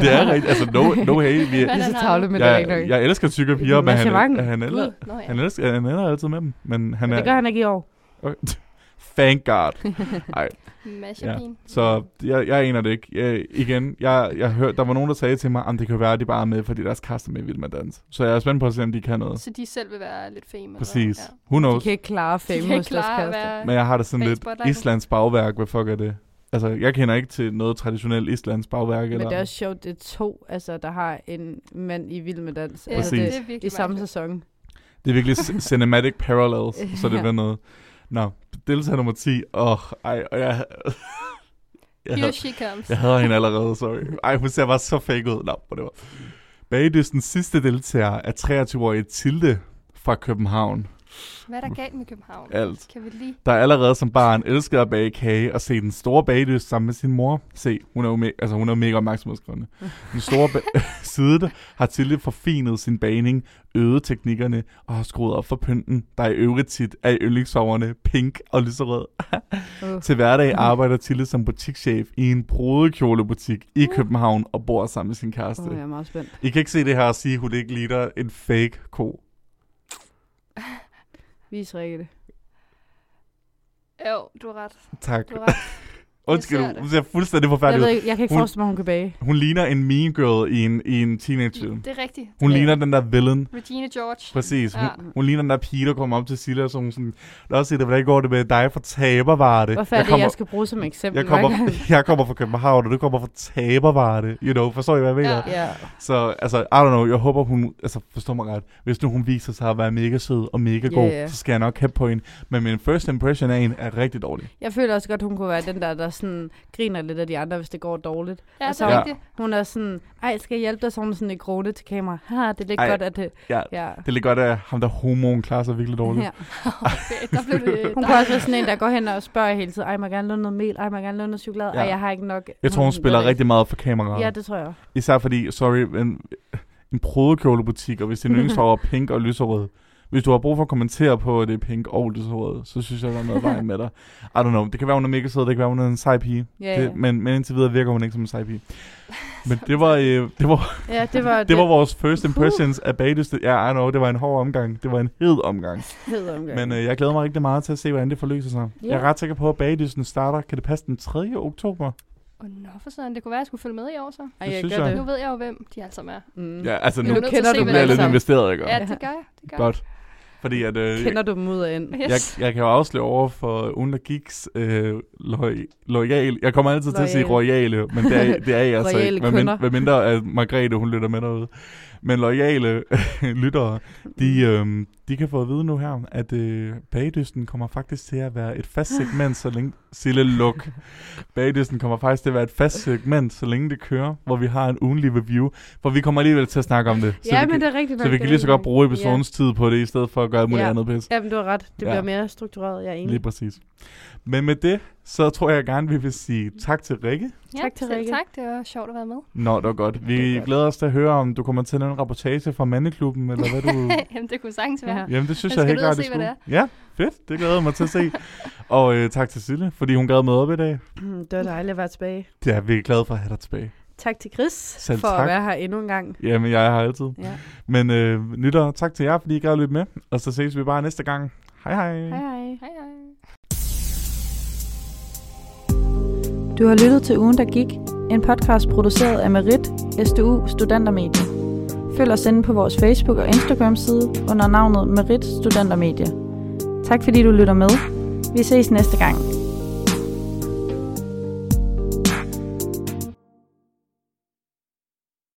Det er rigtigt. Altså, no hate. Vi er så travle med det. Jeg elsker tykke piger, men han ender altid med dem. Men det gør han ikke i år. Thank God. Ja. Så jeg aner det ikke. Jeg hørte, der var nogen, der sagde til mig, at det kan være, at de bare er med, fordi deres kast er med i Vild med Dans. Så jeg er spændt på at se, om de kan noget. Så de selv vil være lidt fame. Præcis. Ja. Who knows? De kan ikke klare fame hos deres kaster. Men jeg har det sådan lidt islands bagværk. Hvad fuck er det? Altså, jeg kender ikke til noget traditionelt islands bagværk. Men det er også sjovt, det er to, altså, der har en mand i Vild med Dans. Ja, altså, det er i samme sæson. Det er virkelig cinematic parallels, så det bliver noget. Nå, deltager nummer 10. Jeg hader hende allerede, sorry. Hun ser bare så fake ud. Nå, hvor det var. Bagdystens sidste deltager er 23-årige Tilde fra København. Hvad er der galt med København? Alt. Kan vi lige? Der er allerede som barn elsker at bage kage og se den store bagdyst sammen med sin mor. Se, hun er jo hun er mega opmærksomhedsgrønne. Den store side har Tilde forfinet sin bagning, øget teknikkerne og har skruet op for pynten, der i øvrigt tit er i yndlingssoverne pink og lyserød. Til hverdag arbejder Tilde som butikschef i en brudekjolebutik i København og bor sammen med sin kæreste. Jeg er meget spændt. I kan ikke se det her og sige, at hun ikke ligner en fake ko. Vis Rikke det. Jo, du har ret. Tak. Undskyld, hun ser fuldstændig forfærdelig ud. Jeg kan ikke forestille mig, hun kan bage. Hun ligner en mean girl i en teenage-film. Det er rigtigt. Hun ligner den der villain. Regina George. Præcis. Ja. Hun ligner den der pige, der kommer op til Silla, og så hun sådan, lad os se det, hvordan går det med dig for tabervarte? Hvorfor er det, jeg skal bruge som eksempel? Jeg kommer fra København, og du kommer fra tabervarte. You know, forstår I, hvad jeg mener? Ja. Så, altså, I don't know, jeg håber, hun, altså, forstår mig ret. Hvis nu hun viser sig at være mega sød og mega god, så skal jeg nok have på hende. Men min first impression af hende er rigtig dårlig. Jeg føler også godt, hun kunne være den der sådan griner lidt af de andre, hvis det går dårligt. Ja, altså, det er rigtigt. Hun er sådan, skal jeg hjælpe dig? Så hun er sådan en gråne til kamera. Det er lidt godt, at det... Ja, det er lidt godt, at ham der homoen klarer sig virkelig dårligt. Ja. Der blev det, hun kunne også være sådan en, der går hen og spørger hele tiden, må jeg gerne låne noget mel? Må jeg gerne låne noget chokolade? Ja. Jeg har ikke nok... Jeg tror, hun spiller rigtig meget for kameraet. Ja, det tror jeg. Især fordi, en prøvekjolebutik, og hvis det nødvendigvis over pink og lyserød. Hvis du har brug for at kommentere på, at det er pink og lyserød, så synes jeg, der er noget vejen med dig. I don't know. Det kan være, hun er mega sød, det kan være, hun er en sej pige. Yeah. Men indtil videre virker hun ikke som en sej pige. Men det var vores first impressions af bagdyste. Ja, I know, det var en hård omgang. Det var en hed omgang. Men jeg glæder mig rigtig meget til at se, hvordan det forløser sig. Yeah. Jeg er ret sikker på, at bagdysten starter. Kan det passe den 3. oktober? For sådan. Det kunne være, at jeg skulle følge med i år, så. Det. Nu ved jeg jo, hvem de alle sammen er. Ja, altså nu kender du bliver lidt investeret, ikke? Ja, det gør jeg. Godt. Fordi at, kender du dem ud af ind? Yes. Jeg kan jo afsløre over for Ugen, der giks loyale. Jeg kommer altid til at sige royale, men det er jeg altså ikke. Hvad mindre at Margrethe, hun lytter med derude. Men loyale lyttere, de kan få at vide nu her, at bagdysten kommer faktisk til at være et fast segment, så længe... Sille, luk. Bagdysten kommer faktisk til at være et fast segment, så længe det kører, hvor vi har en ugenlig review, for vi kommer alligevel til at snakke om det. Ja, men det er rigtigt nok. Så vi kan lige så godt bruge episodens tid på det, i stedet for at gøre et muligt andet pis. Ja, men du har ret. Det bliver mere struktureret, jeg er enig. Lige præcis. Men med det, så tror jeg gerne, vi vil sige tak til Rikke. Ja, tak til Rikke. Tak, det var sjovt at være med. Nå, det var godt. Vi glæder os til at høre, om du kommer til en rapportage fra mandeklubben, eller hvad du... Jamen, det kunne sagtens være. Jamen, det synes jeg helt klart, det skulle. Ja. Fedt, det glæder jeg mig til at se. Og tak til Sille, fordi hun gad med op i dag. Det var dejligt at være tilbage. Det er virkelig glad for at have dig tilbage. Tak til Chris for at være her endnu en gang. Jamen, jeg er her altid. Ja. Men lyttere, tak til jer, fordi I gad at løbe med. Og så ses vi bare næste gang. Hej hej. Hej hej. Hej hej. Du har lyttet til Ugen, der gik. En podcast produceret af Marit, SDU Studentermedie. Følg os inde på vores Facebook- og Instagram-side under navnet Marit Studentermedie. Tak fordi du lytter med. Vi ses næste gang.